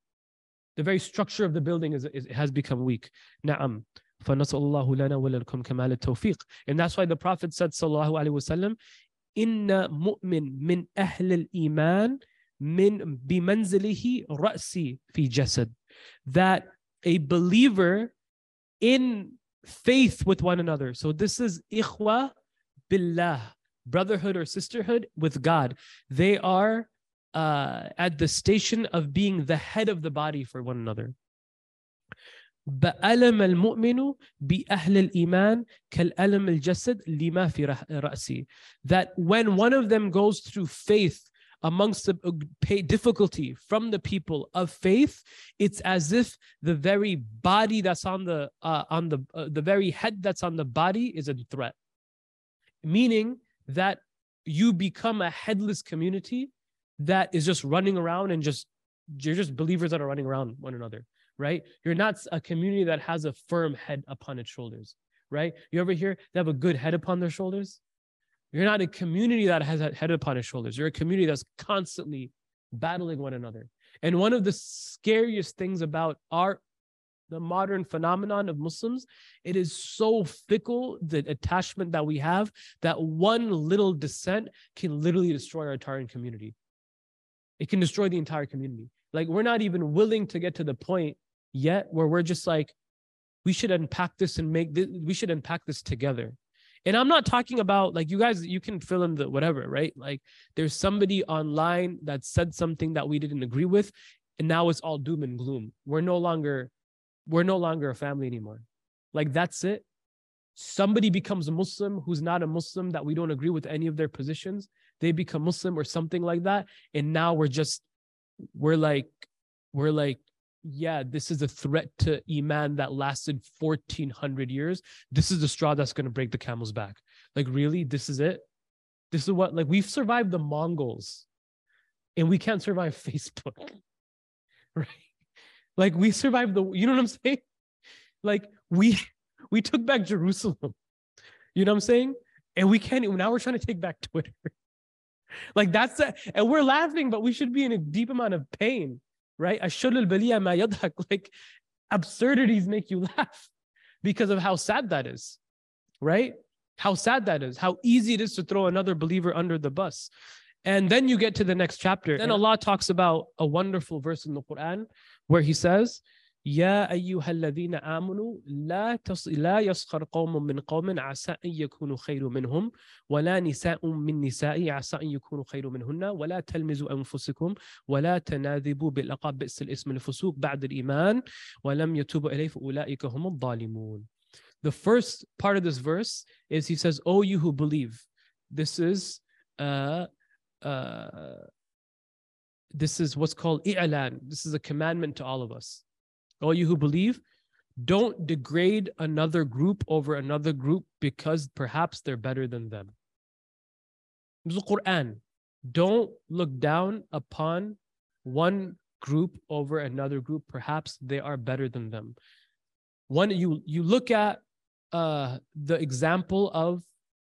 The very structure of the building has become weak. Na'am. فَنَسَأَلَّهُ لَنَا وَلَكُمْ كَمَالَ التَّوْفِيقِ. And that's why the Prophet said, sallallahu alayhi wa sallam, إِنَّ مُؤْمِن مِّنْ أَهْلِ الْإِيمَانِ مِنْ بِمَنْزِلِهِ رَأْسِي فِي جَسَدِ. That a believer in faith with one another. So this is ikhwa billah, brotherhood or sisterhood with God. They are at the station of being the head of the body for one another. بَأَلَمَ الْمُؤْمِنُ بِأَهْلِ الْإِيمَانِ كَالْأَلَمِ الْجَسَدِ لِمَا فِي رَأْسِي. That when one of them goes through faith amongst the difficulty from the people of faith, it's as if the very body that's on the very head that's on the body is a threat. Meaning that you become a headless community that is just running around and you're just believers that are running around one another, right? You're not a community that has a firm head upon its shoulders, right? You ever hear they have a good head upon their shoulders? You're not a community that has a head upon its shoulders. You're a community that's constantly battling one another. And one of the scariest things about the modern phenomenon of Muslims, it is so fickle, the attachment that we have, that one little dissent can literally destroy our entire community. It can destroy the entire community. Like, we're not even willing to get to the point yet where we're just like, we should unpack this together. And I'm not talking about, like, you guys, you can fill in the whatever, right? Like, there's somebody online that said something that we didn't agree with, and now it's all doom and gloom. We're no longer a family anymore. Like, that's it. Somebody becomes a Muslim who's not a Muslim that we don't agree with any of their positions. They become Muslim or something like that. And now we're like, yeah, this is a threat to Iman that lasted 1400 years. This is the straw that's going to break the camel's back. Like, really? This is it? This is what, like, we've survived the Mongols and we can't survive Facebook, right? Like, we survived you know what I'm saying? Like, we took back Jerusalem, you know what I'm saying? And we can't, now we're trying to take back Twitter. Like, that's it. And we're laughing, but we should be in a deep amount of pain. Right? Like, absurdities make you laugh because of how sad that is, right? How sad that is, how easy it is to throw another believer under the bus. And then you get to the next chapter. Then Allah talks about a wonderful verse in the Quran where he says, Ya ayyuhal ladhina amanu la yaskhar qawmun min qawmin asa an yakunu khayru minhum wa la nisa'un min nisa'i asa an yakunu khayru minhunna wa la talmizu anfusakum wa la tanadhibu bil laqab bi'sal ism al fusuq ba'd al iman wa lam yatubu ilayhi fa ulaika humud dhalimun. The first part of this verse is he says, "O you who believe." This is what's called i'lan. This is a commandment to all of us. All you who believe, don't degrade another group over another group because perhaps they're better than them. This is the Quran. Don't look down upon one group over another group. Perhaps they are better than them. One, you look at the example of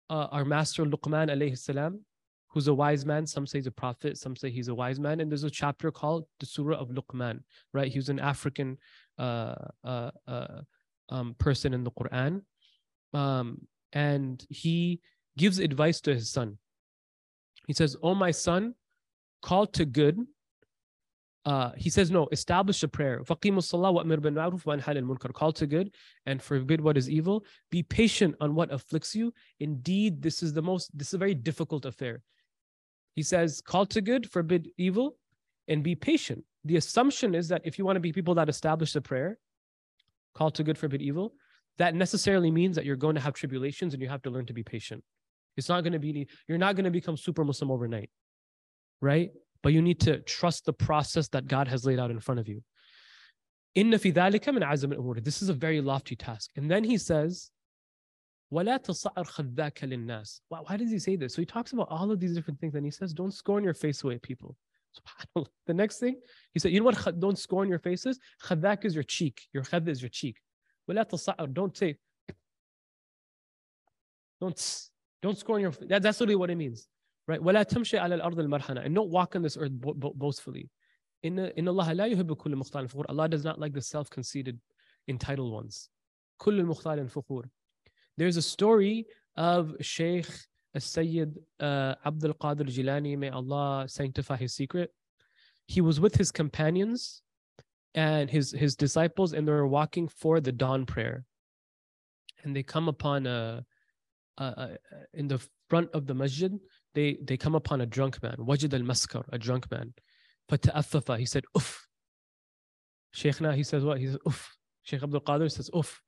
our master Luqman alayhi salam, who's a wise man. Some say he's a prophet, some say he's a wise man. And there's a chapter called the Surah of Luqman, right? He was an African person in the Quran. And he gives advice to his son. He says, "Oh my son, call to good He says, no, establish a prayer. Call to good and forbid what is evil. Be patient on what afflicts you. Indeed, this is a very difficult affair. He says, call to good, forbid evil, and be patient. The assumption is that if you want to be people that establish the prayer, call to good, forbid evil, that necessarily means that you're going to have tribulations and you have to learn to be patient. It's not going to be, you're not going to become super Muslim overnight, right? But you need to trust the process that God has laid out in front of you. Inna fi dhalika min azm al-umur. This is a very lofty task. And then he says, wala tas'ar khaddaka lin-nas. Why does he say this? So he talks about all of these different things and he says, don't scorn your face away, people. SubhanAllah. The next thing, he said, you know what don't scorn your face is? Khaddak is your cheek. Your khadda is your cheek. Wala tas'ar. Don't say, don't scorn your face. That's literally what it means. Right? وَلَا تَمْشِي عَلَى الْأَرْضِ الْمَرْحَنَةِ. And don't walk on this earth boastfully. إِنَّ اللَّهَ لَا يُحِبُّ كُلَّ مُخْتَالٍ فَخُورٍ. Allah does not like the self-conceited, entitled ones. كُلُّ مُخْتَالٍ فَخُورٍ. There's a story of Shaykh As-Sayyid Abdul Qadir Jilani, may Allah sanctify his secret. He was with his companions and his disciples, and they were walking for the dawn prayer. And they come upon in the front of the masjid, they come upon a drunk man, Wajid al-Maskar, a drunk man. He said, uff. Shaykhna, he says what? He says, uff. Shaykh Abdul Qadir says, uff.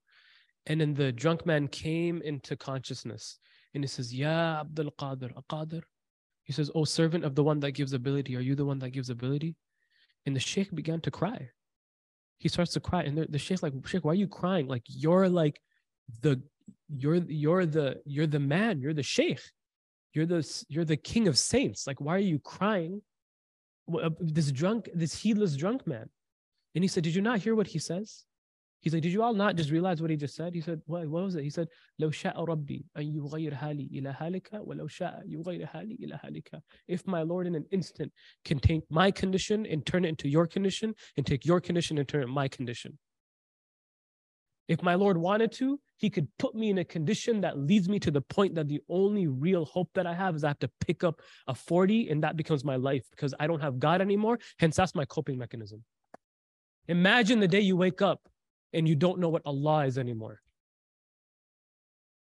And then the drunk man came into consciousness. And he says, Ya Abdul Qadir, Qadir. He says, oh, servant of the one that gives ability, are you the one that gives ability? And the Shaykh began to cry. He starts to cry. And the Shaykh like, Shaykh, why are you crying? You're the man, you're the Shaykh. You're the king of saints. Like, why are you crying? This heedless drunk man. And he said, did you not hear what he says? He's like, did you all not just realize what he just said? He said, what was it? He said, لَوْ شَاءَ رَبِّي أَنْ يُغَيِّرْ هَالِي إِلَى هَالِكَ وَلَوْ شَاءَ يُغَيِّرْ هَالِي إِلَى هَالِكَ. If my Lord in an instant can take my condition and turn it into your condition, and take your condition and turn it into my condition. If my Lord wanted to, he could put me in a condition that leads me to the point that the only real hope that I have is I have to pick up a 40 and that becomes my life because I don't have God anymore. Hence, that's my coping mechanism. Imagine the day you wake up and you don't know what Allah is anymore.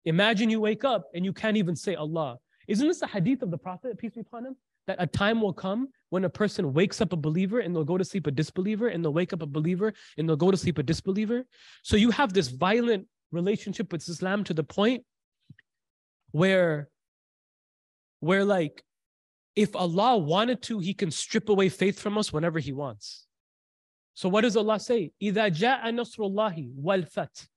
Imagine you wake up and you can't even say Allah. Isn't this a hadith of the Prophet, peace be upon him? That a time will come when a person wakes up a believer and they'll go to sleep a disbeliever, and they'll wake up a believer and they'll go to sleep a disbeliever. So you have this violent relationship with Islam to the point where like, if Allah wanted to, he can strip away faith from us whenever he wants. So what does Allah say? إِذَا جَاءَ نَصْرُ اللَّهِ وَالْفَتْحُ.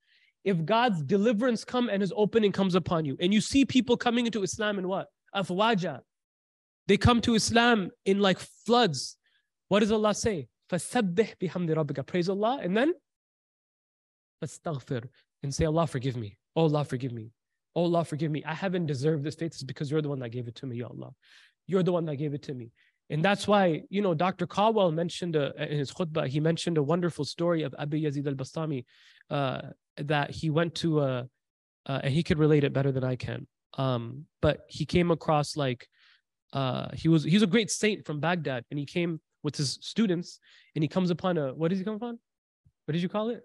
If God's deliverance comes and his opening comes upon you, and you see people coming into Islam in what? Afwaja. They come to Islam in like floods. What does Allah say? فَسَبِّحْ بِحَمْدِ رَبِّكَ. Praise Allah. And then, فَاسْتَغْفِرْ. And say, Allah, forgive me. Oh, Allah, forgive me. Oh, Allah, forgive me. I haven't deserved this faith. It's because you're the one that gave it to me, Ya Allah. You're the one that gave it to me. And that's why, you know, Dr. Caldwell mentioned in his khutbah, he mentioned a wonderful story of Abi Yazid al-Bastami that he went to, and he could relate it better than I can. But he came across like, he's a great saint from Baghdad, and he came with his students, and he comes upon a, what does he come upon? What did you call it?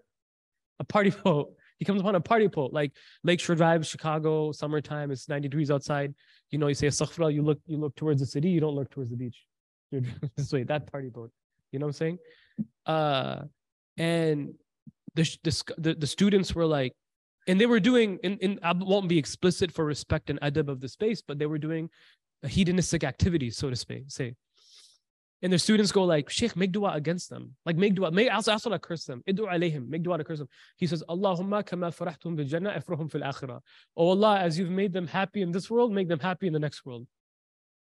A party boat. He comes upon a party pole, like Lakeshore Drive, Chicago, summertime, it's 90 degrees outside. You know, you say, Astaghfirullah, you look towards the city, you don't look towards the beach. You're this way, that party boat. You know what I'm saying? And the students were like, and they were doing, and I won't be explicit for respect and adab of the space, but they were doing hedonistic activities, so to say. And their students go like, Shaykh, make dua against them. Like, make dua. Also like curse them. Iddu alayhim. Make dua to curse them. He says, Allahumma kama farahtum bil jannah, afrahum fil akhirah. Oh Allah, as you've made them happy in this world, make them happy in the next world.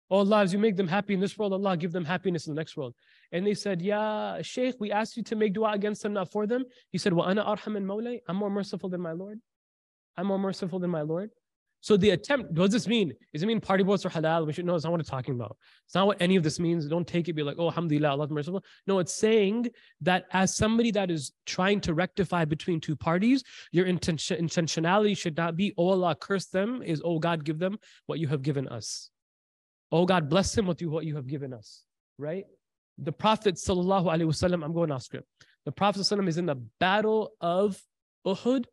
Oh Allah, as you make them happy in this world, Allah, give them happiness in the next world. And they said, Ya Shaykh, we asked you to make dua against them, not for them. He said, Wa ana arham min mawlay. I'm more merciful than my Lord. I'm more merciful than my Lord. So the attempt, what does this mean? Does it mean party boats are halal? We should know it's not what it's talking about. It's not what any of this means. Don't take it, be like, oh, alhamdulillah, Allah's merciful. No, it's saying that as somebody that is trying to rectify between two parties, your intentionality should not be, oh Allah, curse them, is oh God, give them what you have given us. Oh God, bless them with what you have given us, right? the Prophet sallallahu alaihi wasallam, I'm going off script. The Prophet sallallahu alaihi wasallam is in the battle of Uhud,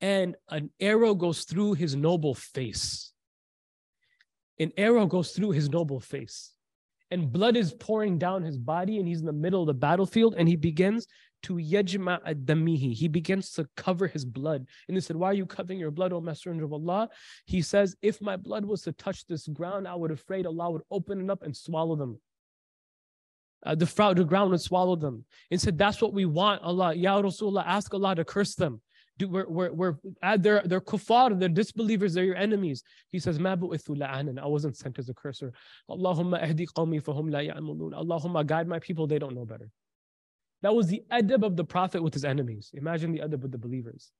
and an arrow goes through his noble face. An arrow goes through his noble face, and blood is pouring down his body, and he's in the middle of the battlefield, and he begins to yajma ad-damihi. He begins to cover his blood. And they said, why are you covering your blood, O Messenger of Allah? He says, if my blood was to touch this ground, I would afraid Allah would open it up and swallow them. The ground would swallow them. And said, that's what we want, Allah. Ya Rasulullah, ask Allah to curse them. They're kuffar, they're disbelievers, they're your enemies. He says, ma bu'ithu la'anan, I wasn't sent as a cursor. Allahumma ahdi qawmi fahum la ya'amulun. Allahumma, guide my people, they don't know better. That was the adab of the Prophet with his enemies. Imagine the adab of the believers.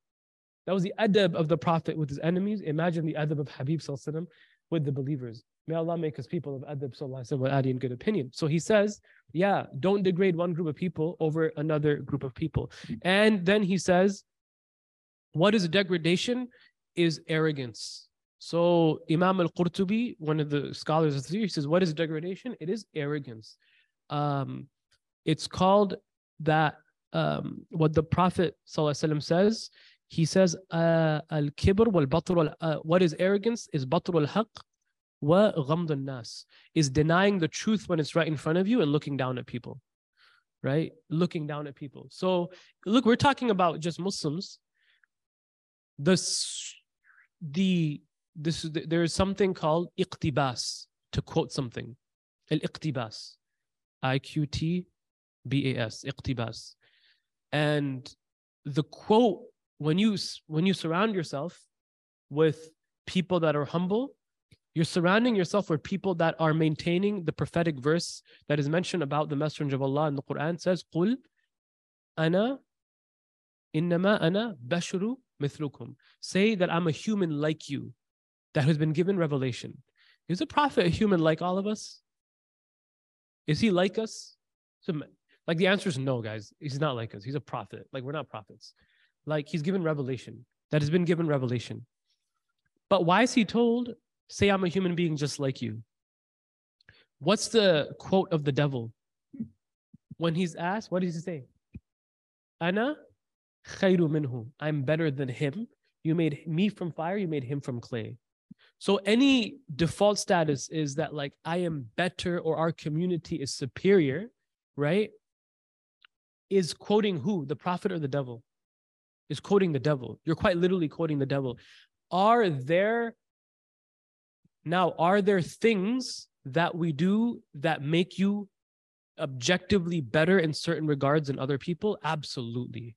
That was the adab of the Prophet with his enemies. Imagine the adab of Habib sallallahu alaihi wasallam with the believers. May Allah make us people of adab sallallahu alaihi wasallam with adi and good opinion. So he says, yeah, don't degrade one group of people over another group of people. And then he says, what is degradation? Is arrogance. So Imam al-Qurtubi, one of the scholars of the theory, says, what is degradation? It is arrogance. It's called that, what the Prophet ﷺ says, he says, al-kibr wal-batr wal, what is arrogance? Is batr al-haq wa ghamd al-nas. Is denying the truth when it's right in front of you and looking down at people, right? Looking down at people. So look, we're talking about just Muslims. There is something called iqtibas, to quote something. Al-iqtibas, I-Q-T-B-A-S, iqtibas. And the quote, when you surround yourself with people that are humble, you're surrounding yourself with people that are maintaining the prophetic verse that is mentioned about the Messenger of Allah in the Quran. Says, "Qul ana innama ana bashru mithlukum." Say that I'm a human like you that has been given revelation. Is the Prophet a human like all of us? Is he like us? So, like, the answer is no, guys. He's not like us. He's a prophet. Like, we're not prophets. Like, he's given revelation that has been given revelation. But why is he told, say I'm a human being just like you? What's the quote of the devil? When he's asked, what does he say? Ana khayru minhu, I'm better than him. You made me from fire, you made him from clay. So any default status is that, like, I am better or our community is superior, right? Is quoting who? The Prophet or the devil? Is quoting the devil. You're quite literally quoting the devil. Are there things that we do that make you objectively better in certain regards than other people? Absolutely.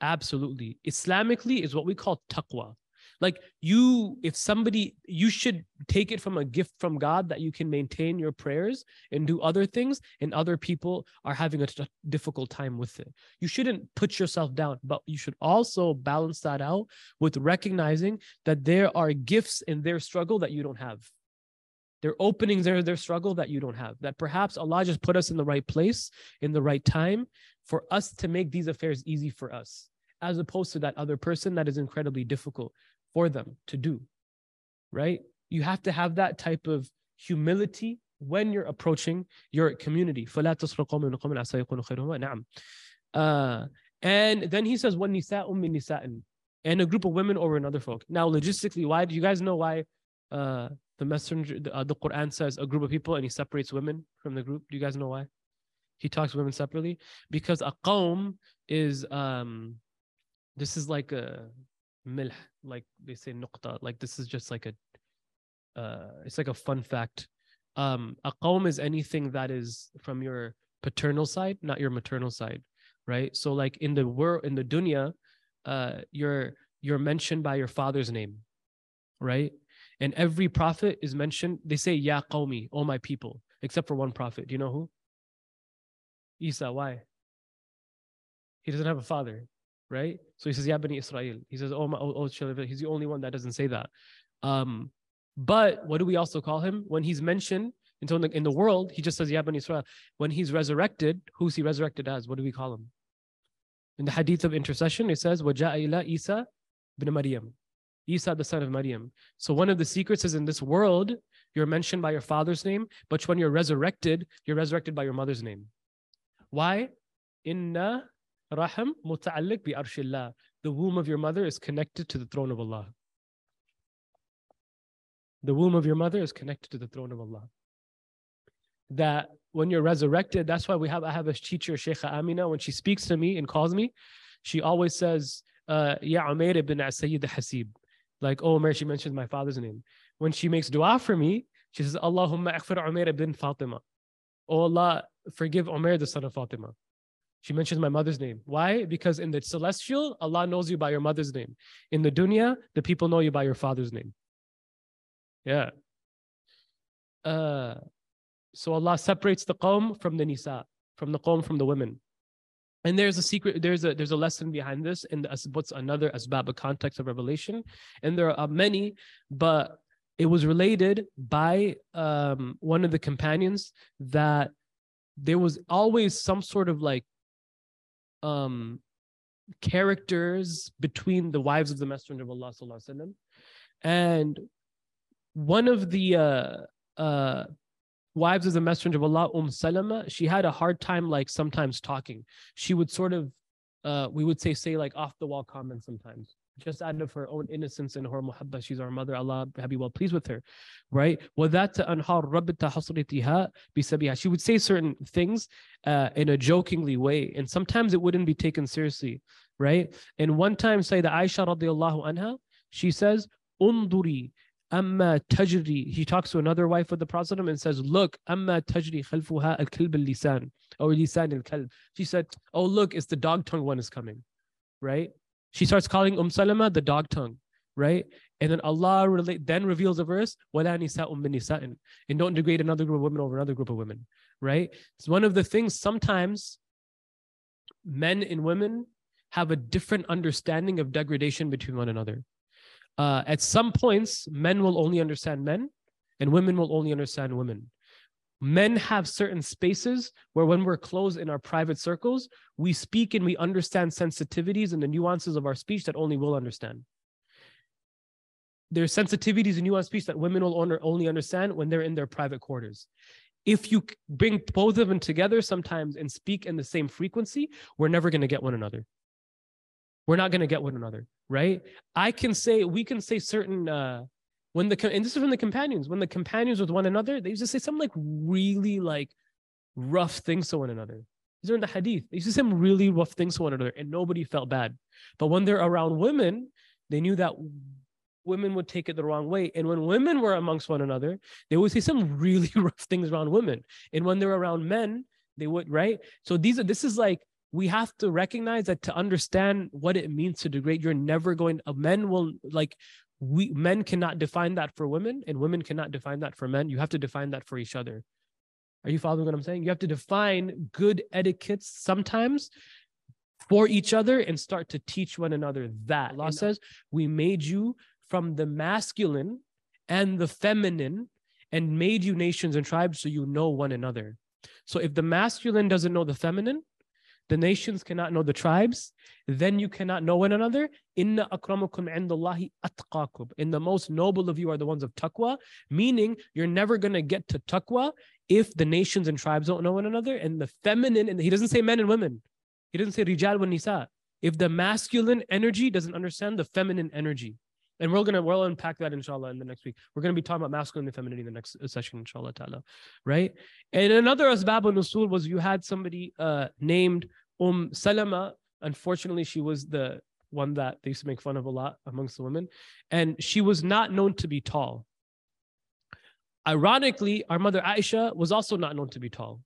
Absolutely. Islamically is what we call taqwa. Like, you should take it from a gift from God that you can maintain your prayers and do other things, and other people are having a difficult time with it. You shouldn't put yourself down, but you should also balance that out with recognizing that there are gifts in their struggle that you don't have. There are openings in their struggle that you don't have, that perhaps Allah just put us in the right place, in the right time, for us to make these affairs easy for us, as opposed to that other person that is incredibly difficult for them to do, right? You have to have that type of humility when you're approaching your community. And then he says, and a group of women over another folk. Now, logistically, why do you guys know why the messenger, the Quran says a group of people and he separates women from the group? Do you guys know why he talks women separately? Because a qawm is, this is like a milh, like they say nuqta, like this is just like a, it's like a fun fact. A qawm is anything that is from your paternal side, not your maternal side, right? So like in the world, in the dunya, you're mentioned by your father's name, right? And every prophet is mentioned, they say, ya qawmi, oh my people, except for one prophet. Do you know who? Isa. Why? He doesn't have a father, right? So he says, ya bani Israel. He says, oh my, oh children. He's the only one that doesn't say that. But what do we also call him? When he's mentioned, and so in the world, he just says, ya bani Israel. When he's resurrected, who's he resurrected as? What do we call him? In the hadith of intercession, it says, waja'a ila Isa bin Maryam. Isa, the son of Maryam. So one of the secrets is, in this world, you're mentioned by your father's name, but when you're resurrected by your mother's name. Why? Inna rahm muta'alliq bi arshillah. The womb of your mother is connected to the throne of Allah. The womb of your mother is connected to the throne of Allah. That when you're resurrected, that's why I have a teacher, Sheikha Amina, when she speaks to me and calls me, she always says, Ya Umair ibn Sayyid al-Hasib. Like, oh, Umair, she mentions my father's name. When she makes dua for me, she says, Allahumma aghfir Umair ibn Fatima. Oh Allah, forgive Umair, the son of Fatima. She mentions my mother's name. Why? Because in the celestial, Allah knows you by your mother's name. In the dunya, the people know you by your father's name. Yeah. So Allah separates the qawm from the nisa, from the qawm, from the women. And there's a secret, there's a lesson behind this, and what's another asbab, a context of revelation. And there are many, but it was related by one of the companions that there was always some sort of like characters between the wives of the Messenger of Allah sallallahu alaihi wasallam. And one of the wives of the Messenger of Allah, Salama, she had a hard time like sometimes talking. She would sort of, we would say like off the wall comments sometimes, just out of her own innocence and her muhabba. She's our mother, Allah be well pleased with her, right? She would say certain things in a jokingly way, and sometimes it wouldn't be taken seriously, right? And one time, Sayyidah Aisha radiallahu anha, she says, Unduri Amma Tajri. He talks to another wife of the Prophet and says, look, Amma Tajri khalfuha al-kalb al-lisan, or lisan al-kalb. She said, oh, look, it's the dog tongue one is coming, right? She starts calling Salama the dog tongue, right? And then Allah then reveals a verse, wala nisa'un min nisa'in, and don't degrade another group of women over another group of women, right? It's one of the things, sometimes men and women have a different understanding of degradation between one another. At some points, men will only understand men, and women will only understand women. Men have certain spaces where when we're closed in our private circles, we speak and we understand sensitivities and the nuances of our speech that only we'll understand. There are sensitivities and nuanced speech that women will only understand when they're in their private quarters. If you bring both of them together sometimes and speak in the same frequency, we're never going to get one another. We're not going to get one another, right? We can say certain, and this is from the companions, when the companions with one another, they used to say some like really like rough things to one another. These are in the hadith. They used to say some really rough things to one another and nobody felt bad. But when they're around women, they knew that women would take it the wrong way. And when women were amongst one another, they would say some really rough things around women. And when they're around men, they would, right? So this is like, we have to recognize that to understand what it means to degrade, you're never going, men cannot define that for women and women cannot define that for men. You have to define that for each other. Are you following what I'm saying? You have to define good etiquettes sometimes for each other and start to teach one another that. Allah says, we made you from the masculine and the feminine and made you nations and tribes so you know one another. So if the masculine doesn't know the feminine, the nations cannot know the tribes, then you cannot know one another. Inna akramakum indallahi atqakum. And the most noble of you are the ones of taqwa, meaning you're never going to get to taqwa if the nations and tribes don't know one another. And the feminine, and he doesn't say men and women. He doesn't say rijal wa nisa. If the masculine energy doesn't understand the feminine energy. And we'll unpack that inshallah in the next week. We're going to be talking about masculine and femininity in the next session inshallah ta'ala, right? And another asbab al-nusul was you had somebody named Salama. Unfortunately, she was the one that they used to make fun of a lot amongst the women. And she was not known to be tall. Ironically, our mother Aisha was also not known to be tall.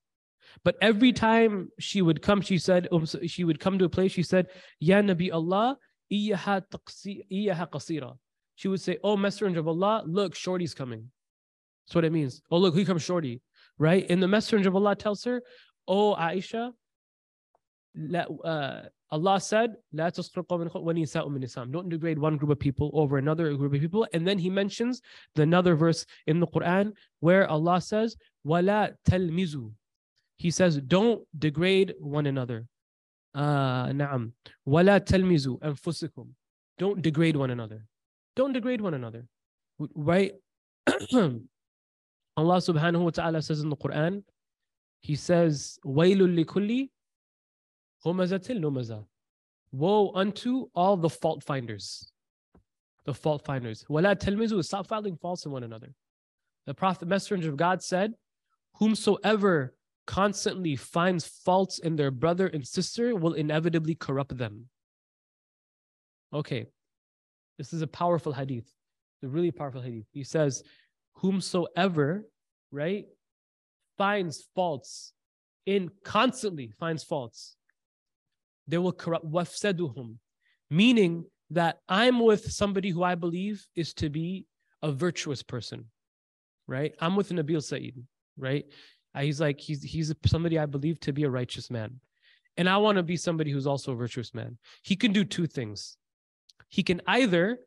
But every time she would come, she said, she would come to a place, she said, Ya Nabi Allah, Iyaha Qasira. She would say, oh, Messenger of Allah, look, Shorty's coming. That's what it means. Oh, look, here comes Shorty, right? And the Messenger of Allah tells her, oh, Aisha, Allah said, La tasqir qawmin wa nisa'u min nisa'in. Don't degrade one group of people over another group of people. And then he mentions another verse in the Quran where Allah says, Wala talmizu. He says, don't degrade one another. Naam. Wala talmizu anfusakum. Don't degrade one another. Don't degrade one another. Right? Allah subhanahu wa ta'ala says in the Quran, he says, وَيْلٌ لِكُلِّ هُمَزَةٍ لُمَزَةٍ. Woe unto all the fault finders. The fault finders. وَلَا تَلْمِزُوا. Stop finding faults in one another. The Prophet, Messenger of God, said, whomsoever constantly finds faults in their brother and sister will inevitably corrupt them. Okay, this is a powerful hadith, a really powerful hadith. He says, whomsoever, right, finds faults, constantly finds faults, they will corrupt, wafsaduhum, meaning that I'm with somebody who I believe is to be a virtuous person, right? I'm with Nabil Saeed, right? He's like, he's somebody I believe to be a righteous man. And I want to be somebody who's also a virtuous man. He can do two things. He can either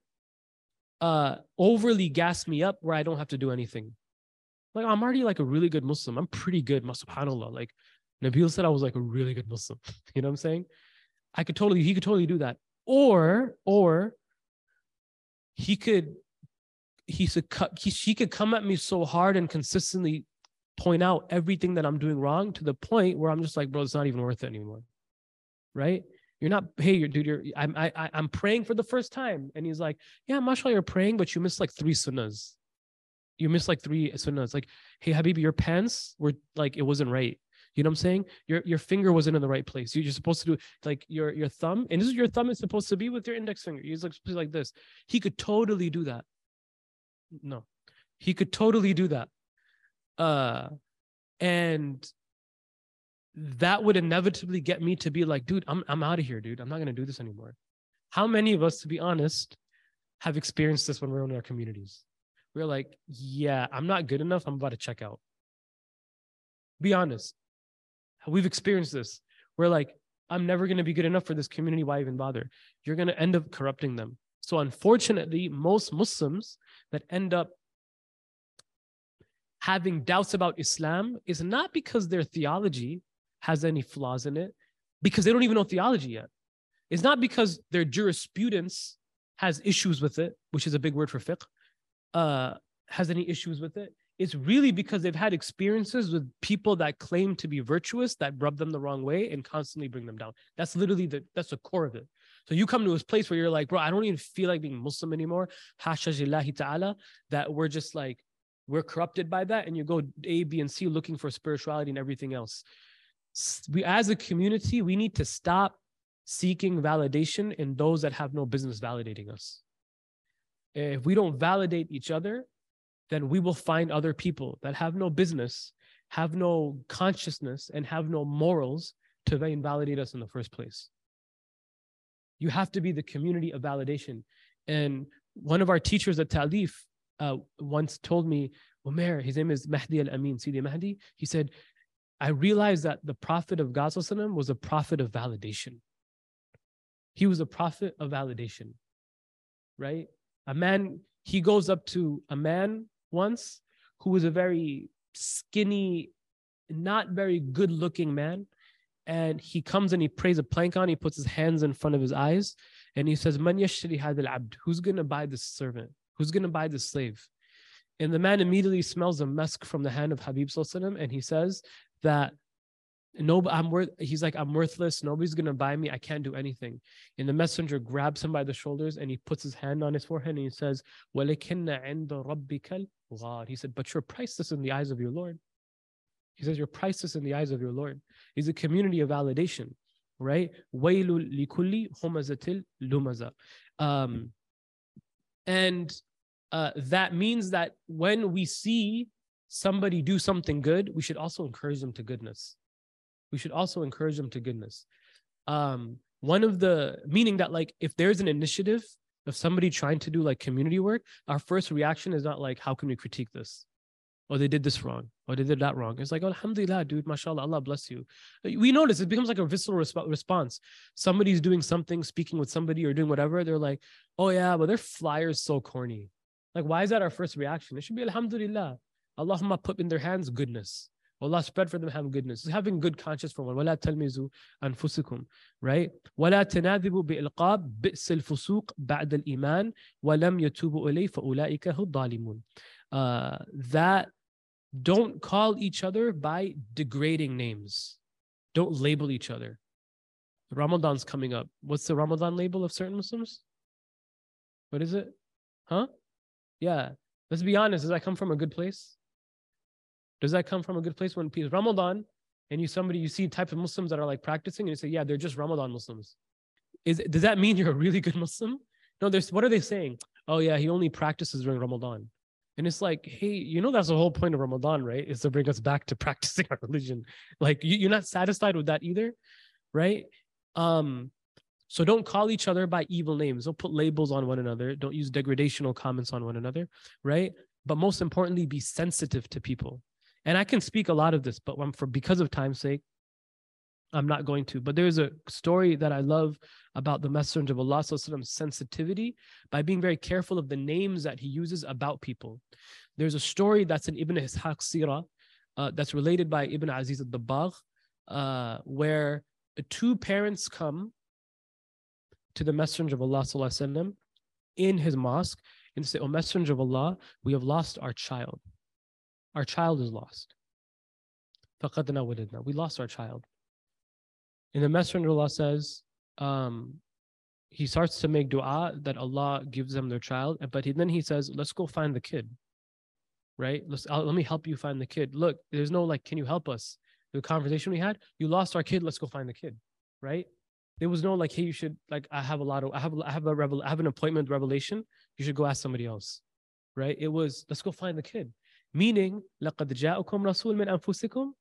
overly gas me up where I don't have to do anything. Like, I'm already like a really good Muslim. I'm pretty good, subhanAllah. Like Nabil said, I was like a really good Muslim. You know what I'm saying? He could totally do that. Or she could come at me so hard and consistently point out everything that I'm doing wrong to the point where I'm just like, bro, it's not even worth it anymore, right? You're not, hey, I'm praying for the first time. And he's like, yeah, mashallah, you're praying, but you missed like three sunnahs. You missed like three sunnahs. Like, hey, Habibi, your pants were like, it wasn't right. You know what I'm saying? Your finger wasn't in the right place. You're supposed to do like your thumb. And this is your thumb is supposed to be with your index finger. He's like this. He could totally do that. No, he could totally do that. And that would inevitably get me to be like, dude, I'm out of here, dude. I'm not going to do this anymore. How many of us, to be honest, have experienced this when we're in our communities? We're like, yeah, I'm not good enough. I'm about to check out. Be honest. We've experienced this. We're like, I'm never going to be good enough for this community. Why even bother? You're going to end up corrupting them. So unfortunately, most Muslims that end up having doubts about Islam is not because their theology has any flaws in it, because they don't even know theology yet. It's not because their jurisprudence has issues with it, which is a big word for fiqh, has any issues with it. It's really because they've had experiences with people that claim to be virtuous that rub them the wrong way and constantly bring them down. That's literally that's the core of it. So you come to this place where you're like, bro, I don't even feel like being Muslim anymore. Hasha lillahi ta'ala, that we're just like, we're corrupted by that, and you go A, B, and C looking for spirituality and everything else. We, as a community, we need to stop seeking validation in those that have no business validating us. If we don't validate each other, then we will find other people that have no business, have no consciousness, and have no morals to invalidate us in the first place. You have to be the community of validation. And one of our teachers at Ta'leef, once told me, Umair, his name is Mahdi al Ameen, Sidi Mahdi. He said, I realized that the Prophet of God was a prophet of validation. He was a prophet of validation, right? A man, he goes up to a man once who was a very skinny, not very good looking man. And he comes and he prays a plank on, he puts his hands in front of his eyes. And he says, Man yashtari hadha al-abd, who's going to buy this servant? Who's going to buy the slave? And the man immediately smells a musk from the hand of Habib Sallallahu Alaihi Wasallam, and he says that he's like, I'm worthless. Nobody's going to buy me. I can't do anything. And the messenger grabs him by the shoulders and he puts his hand on his forehead and he says, وَلَكِنَّ عِنْدَ رَبِّكَ الْغَارِ. He said, but you're priceless in the eyes of your Lord. He says, you're priceless in the eyes of your Lord. He's a community of validation, right? وَيْلُ لِكُلِّ هُمَزَةٍ لُمَزَةٍ. And that means that when we see somebody do something good, we should also encourage them to goodness. We should also encourage them to goodness. Meaning that like, if there's an initiative of somebody trying to do like community work, our first reaction is not like, how can we critique this? Or they did this wrong, or they did that wrong. It's like, alhamdulillah, dude, mashallah, Allah bless you. We notice it becomes like a visceral response. Somebody's doing something, speaking with somebody or doing whatever. They're like, oh yeah, but their flyer is so corny. Like, why is that our first reaction? It should be alhamdulillah. Allahumma put in their hands goodness. Allah spread for them have goodness. It's having good conscience for one. وَلَا تَلْمِزُوا أَنفُسِكُمْ. Right? وَلَا تَنَاذِبُوا بِإِلْقَابِ بِئْسِ الْفُسُوقِ بَعْدَ الْإِيمَانِ وَلَمْ يَتُوبُوا إِلَيْهِ فَأُولَٰئِكَ هُمُ الظَّالِمُونَ. That Don't call each other by degrading names. Don't label each other. Ramadan's coming up. What's the Ramadan label of certain Muslims? What is it? Huh? Yeah. Let's be honest. Does that come from a good place? Does that come from a good place when people Ramadan and you see types of Muslims that are like practicing and you say, yeah, they're just Ramadan Muslims. Does that mean you're a really good Muslim? No, what are they saying? Oh yeah, he only practices during Ramadan. And it's like, hey, you know, that's the whole point of Ramadan, right? Is to bring us back to practicing our religion. Like you're not satisfied with that either, right? So don't call each other by evil names. Don't put labels on one another. Don't use degradational comments on one another, right? But most importantly, be sensitive to people. And I can speak a lot of this, but because of time's sake, I'm not going to. But there's a story that I love about the Messenger of Allah sensitivity by being very careful of the names that he uses about people. There's a story that's in Ibn Ishaq Sirah that's related by Ibn Aziz al-Dabagh where two parents come to the Messenger of Allah in his mosque and say, "O Messenger of Allah, we have lost our child. Our child is lost. فَقَدْنَا وَلِدْنَا." We lost our child. And the Messenger of Allah says, he starts to make dua that Allah gives them their child. But then he says, let's go find the kid, right? Let me help you find the kid. Look, there's no like, can you help us? The conversation we had, you lost our kid, let's go find the kid, right? There was no like, hey, you should, like, I have an appointment revelation. You should go ask somebody else, right? It was, let's go find the kid. Meaning, لَقَدْ جَاءُكُمْ رَسُولٌ مِنْ أَنفُسِكُمْ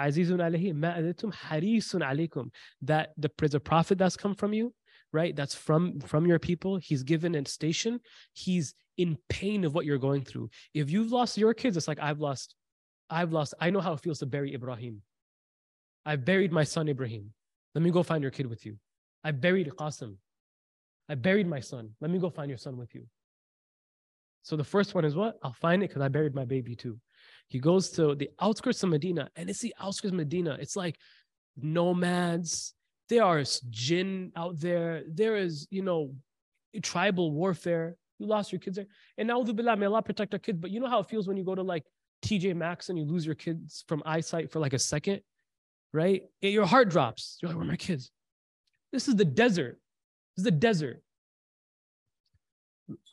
Azizun alayhi ma azitum harisun alaykum, that there's a prophet that's come from you, right? That's from your people. He's given a station. He's in pain of what you're going through. If you've lost your kids, it's like I've lost. I know how it feels to bury Ibrahim. I've buried my son Ibrahim. Let me go find your kid with you. I buried Qasim. I buried my son. Let me go find your son with you. So the first one is what? I'll find it because I buried my baby too. He goes to the outskirts of Medina, and it's the outskirts of Medina. It's like nomads. There are jinn out there. There is, tribal warfare. You lost your kids there. And na'udhu billah, may Allah protect our kids. But you know how it feels when you go to like TJ Maxx and you lose your kids from eyesight for like a second, right? Your heart drops. You're like, where are my kids? This is the desert. This is the desert.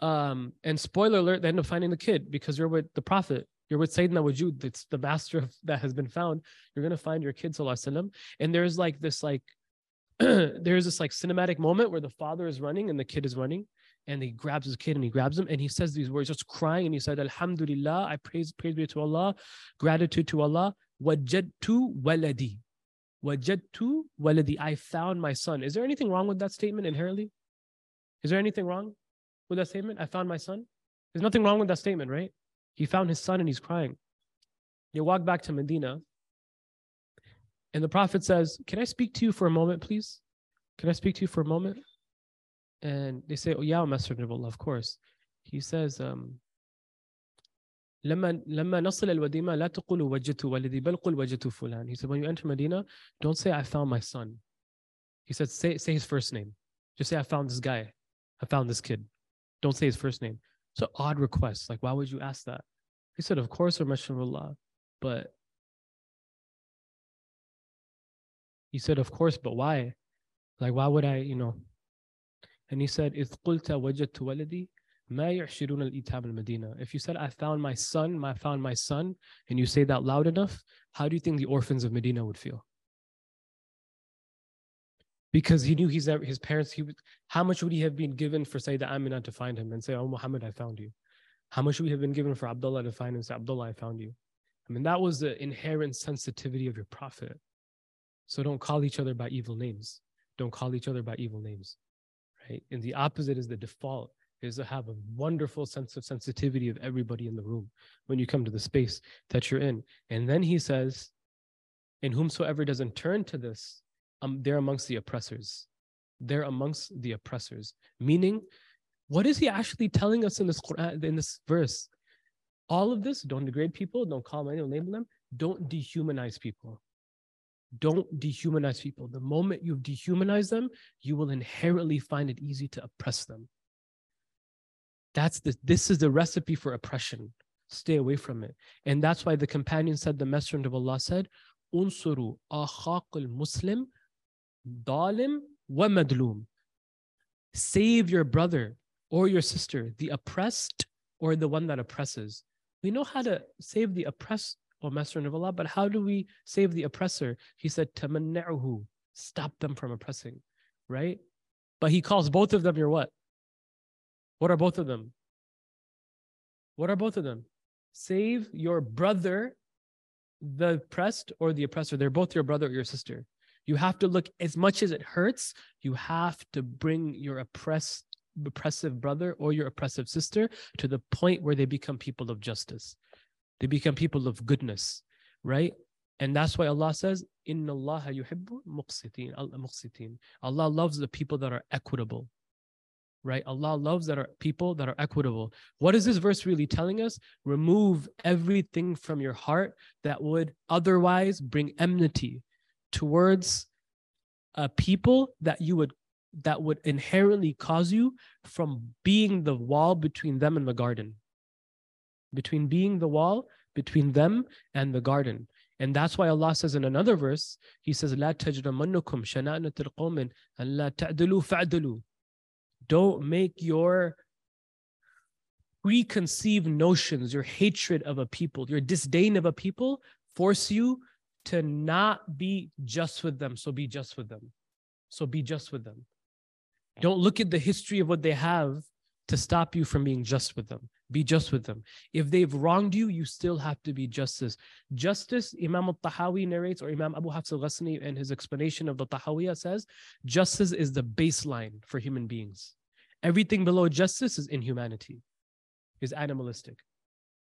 And spoiler alert, they end up finding the kid because you're with the prophet. You're with Sayyidina Wujud, that's the master that has been found. You're going to find your kid, sallallahu alaihi wasallam. And there's like this, like, there's this like cinematic moment where the father is running and the kid is running and he grabs his kid and he grabs him and he says these words, just crying. And he said, Alhamdulillah, I praise be to Allah, gratitude to Allah. Wajadtu waladi. Wajadtu waladi. I found my son. Is there anything wrong with that statement inherently? Is there anything wrong with that statement? I found my son. There's nothing wrong with that statement, right? He found his son and he's crying. They walk back to Medina. And the Prophet says, can I speak to you for a moment, please? Can I speak to you for a moment? And they say, oh, yeah, Messenger of Allah, of course. He says, he said, when you enter Medina, don't say, I found my son. He said, say his first name. Just say, I found this guy. I found this kid. Don't say his first name. It's an odd request. Like, why would you ask that? He said, of course, O Messenger of Allah, but... He said, of course, but why? Like, why would I, And he said, إِذْ قُلْتَ وَجَدْتُ وَلَدِي مَا يُعْشِرُونَ الْإِتَامَ الْمَدِينَ. If you said, I found my son, and you say that loud enough, how do you think the orphans of Medina would feel? Because he knew his parents, how much would he have been given for Sayyidah Aminah to find him and say, oh, Muhammad, I found you. How much would he have been given for Abdullah to find him and say, Abdullah, I found you. I mean, that was the inherent sensitivity of your prophet. So don't call each other by evil names. Don't call each other by evil names, right? And the opposite is the default, is to have a wonderful sense of sensitivity of everybody in the room when you come to the space that you're in. And then he says, and whomsoever doesn't turn to this, they're amongst the oppressors. They're amongst the oppressors. Meaning, what is he actually telling us in this Quran, in this verse? All of this, don't degrade people, don't call them, don't label them, don't dehumanize people. Don't dehumanize people. The moment you dehumanize them, you will inherently find it easy to oppress them. This is the recipe for oppression. Stay away from it. And that's why the companion said, the Messenger of Allah said, Unsuru akhaqul muslim dalim wa madloom. Save your brother or your sister, the oppressed or the one that oppresses. We know how to save the oppressed, O Messenger of Allah, but how do we save the oppressor? He said, Tamanna'uhu, stop them from oppressing, right? But he calls both of them your what? What are both of them? What are both of them? Save your brother, the oppressed or the oppressor. They're both your brother or your sister. You have to look, as much as it hurts, you have to bring your oppressive brother or your oppressive sister to the point where they become people of justice. They become people of goodness, right? And that's why Allah says, Inna Allah yuhibbu muqsitin. Allah loves the people that are equitable, right? Allah loves that are people that are equitable. What is this verse really telling us? Remove everything from your heart that would otherwise bring enmity towards a people that you would, that would inherently cause you from being the wall between them and the garden. Between being the wall between them and the garden. And that's why Allah says in another verse, He says, "La tajramannakum shana'anatul qawmin an la ta'dilu fa'dilu." Don't make your preconceived notions, your hatred of a people, your disdain of a people, force you to not be just with them. So be just with them. So be just with them. Don't look at the history of what they have to stop you from being just with them. Be just with them. If they've wronged you, you still have to be justice. Justice, Imam al-Tahawi narrates, or Imam Abu Hafs al-Ghassani in his explanation of the Tahawiyah says, justice is the baseline for human beings. Everything below justice is inhumanity, is animalistic.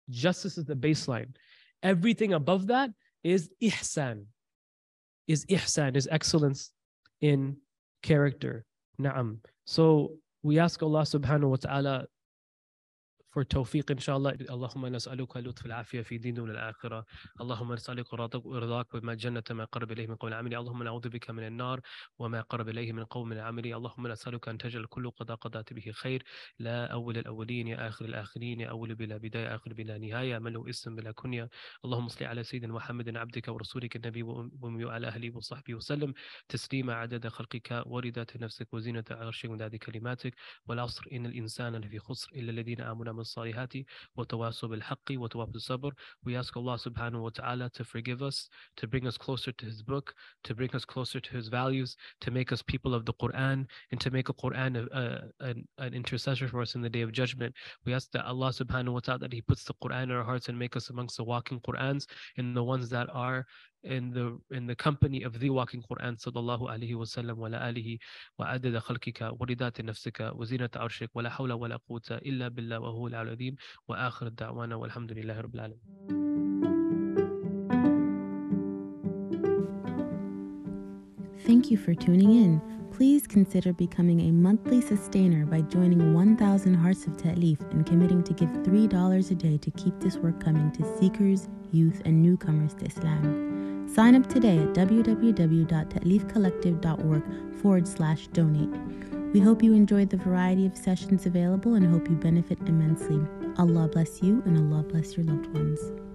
Justice is the baseline. Everything above that is ihsan, is excellence in character. Na'am. So we ask Allah subhanahu wa ta'ala for tawfiq, inshallah. Allahumma nas'aluka lutful afiyah fi din wal akhirah. Allahumma nas'aluka radaka wa ma jannata ma qarab ilayhi min qawmin amali. Allahumma na'udhu bika min an-nar wa ma qarab ilayhi min qawmin amali. Allahumma nas'aluka an taj'al kullu qada qada'ta bihi khair, la awwal al-awwalin ya akhir al-akhirin, ya awwal bila bidaya akhir bila nihaya, man lahu ism bila kunya. Allahumma salli ala sayyidina Muhammadin abdika wa rasulika an-nabi wa ala ahlihi wa sahbihi wa sallam taslima adada khalqika wa ridata nafsika wa zinata 'arshika wa adada kalimatik wal 'asr innal insana lafi khusr illa alladhina amanu الصالحات وتواصوا بالحق وتواصوا بالصبر. We ask Allah subhanahu wa ta'ala to forgive us, to bring us closer to His book, to bring us closer to His values, to make us people of the Quran, and to make a Quran an intercessor for us in the Day of Judgment. We ask that Allah subhanahu wa ta'ala that He puts the Quran in our hearts and make us amongst the walking Qurans and the ones that are in the company of the walking Quran, sallallahu alayhi wa sallam wa la alihi wa adada khalqika wa ridata nafsika wa zinata arshik wa la hawla wa la quwwata illa billah wa huwa al-azim wa akhir da'wana walhamdulillahi rabbil alamin. Thank you for tuning in. Please consider becoming a monthly sustainer by joining 1,000 Hearts of Ta'leef and committing to give $3 a day to keep this work coming to seekers, youth, and newcomers to Islam. Sign up today at www.ta'leefcollective.org/donate. We hope you enjoyed the variety of sessions available and hope you benefit immensely. Allah bless you and Allah bless your loved ones.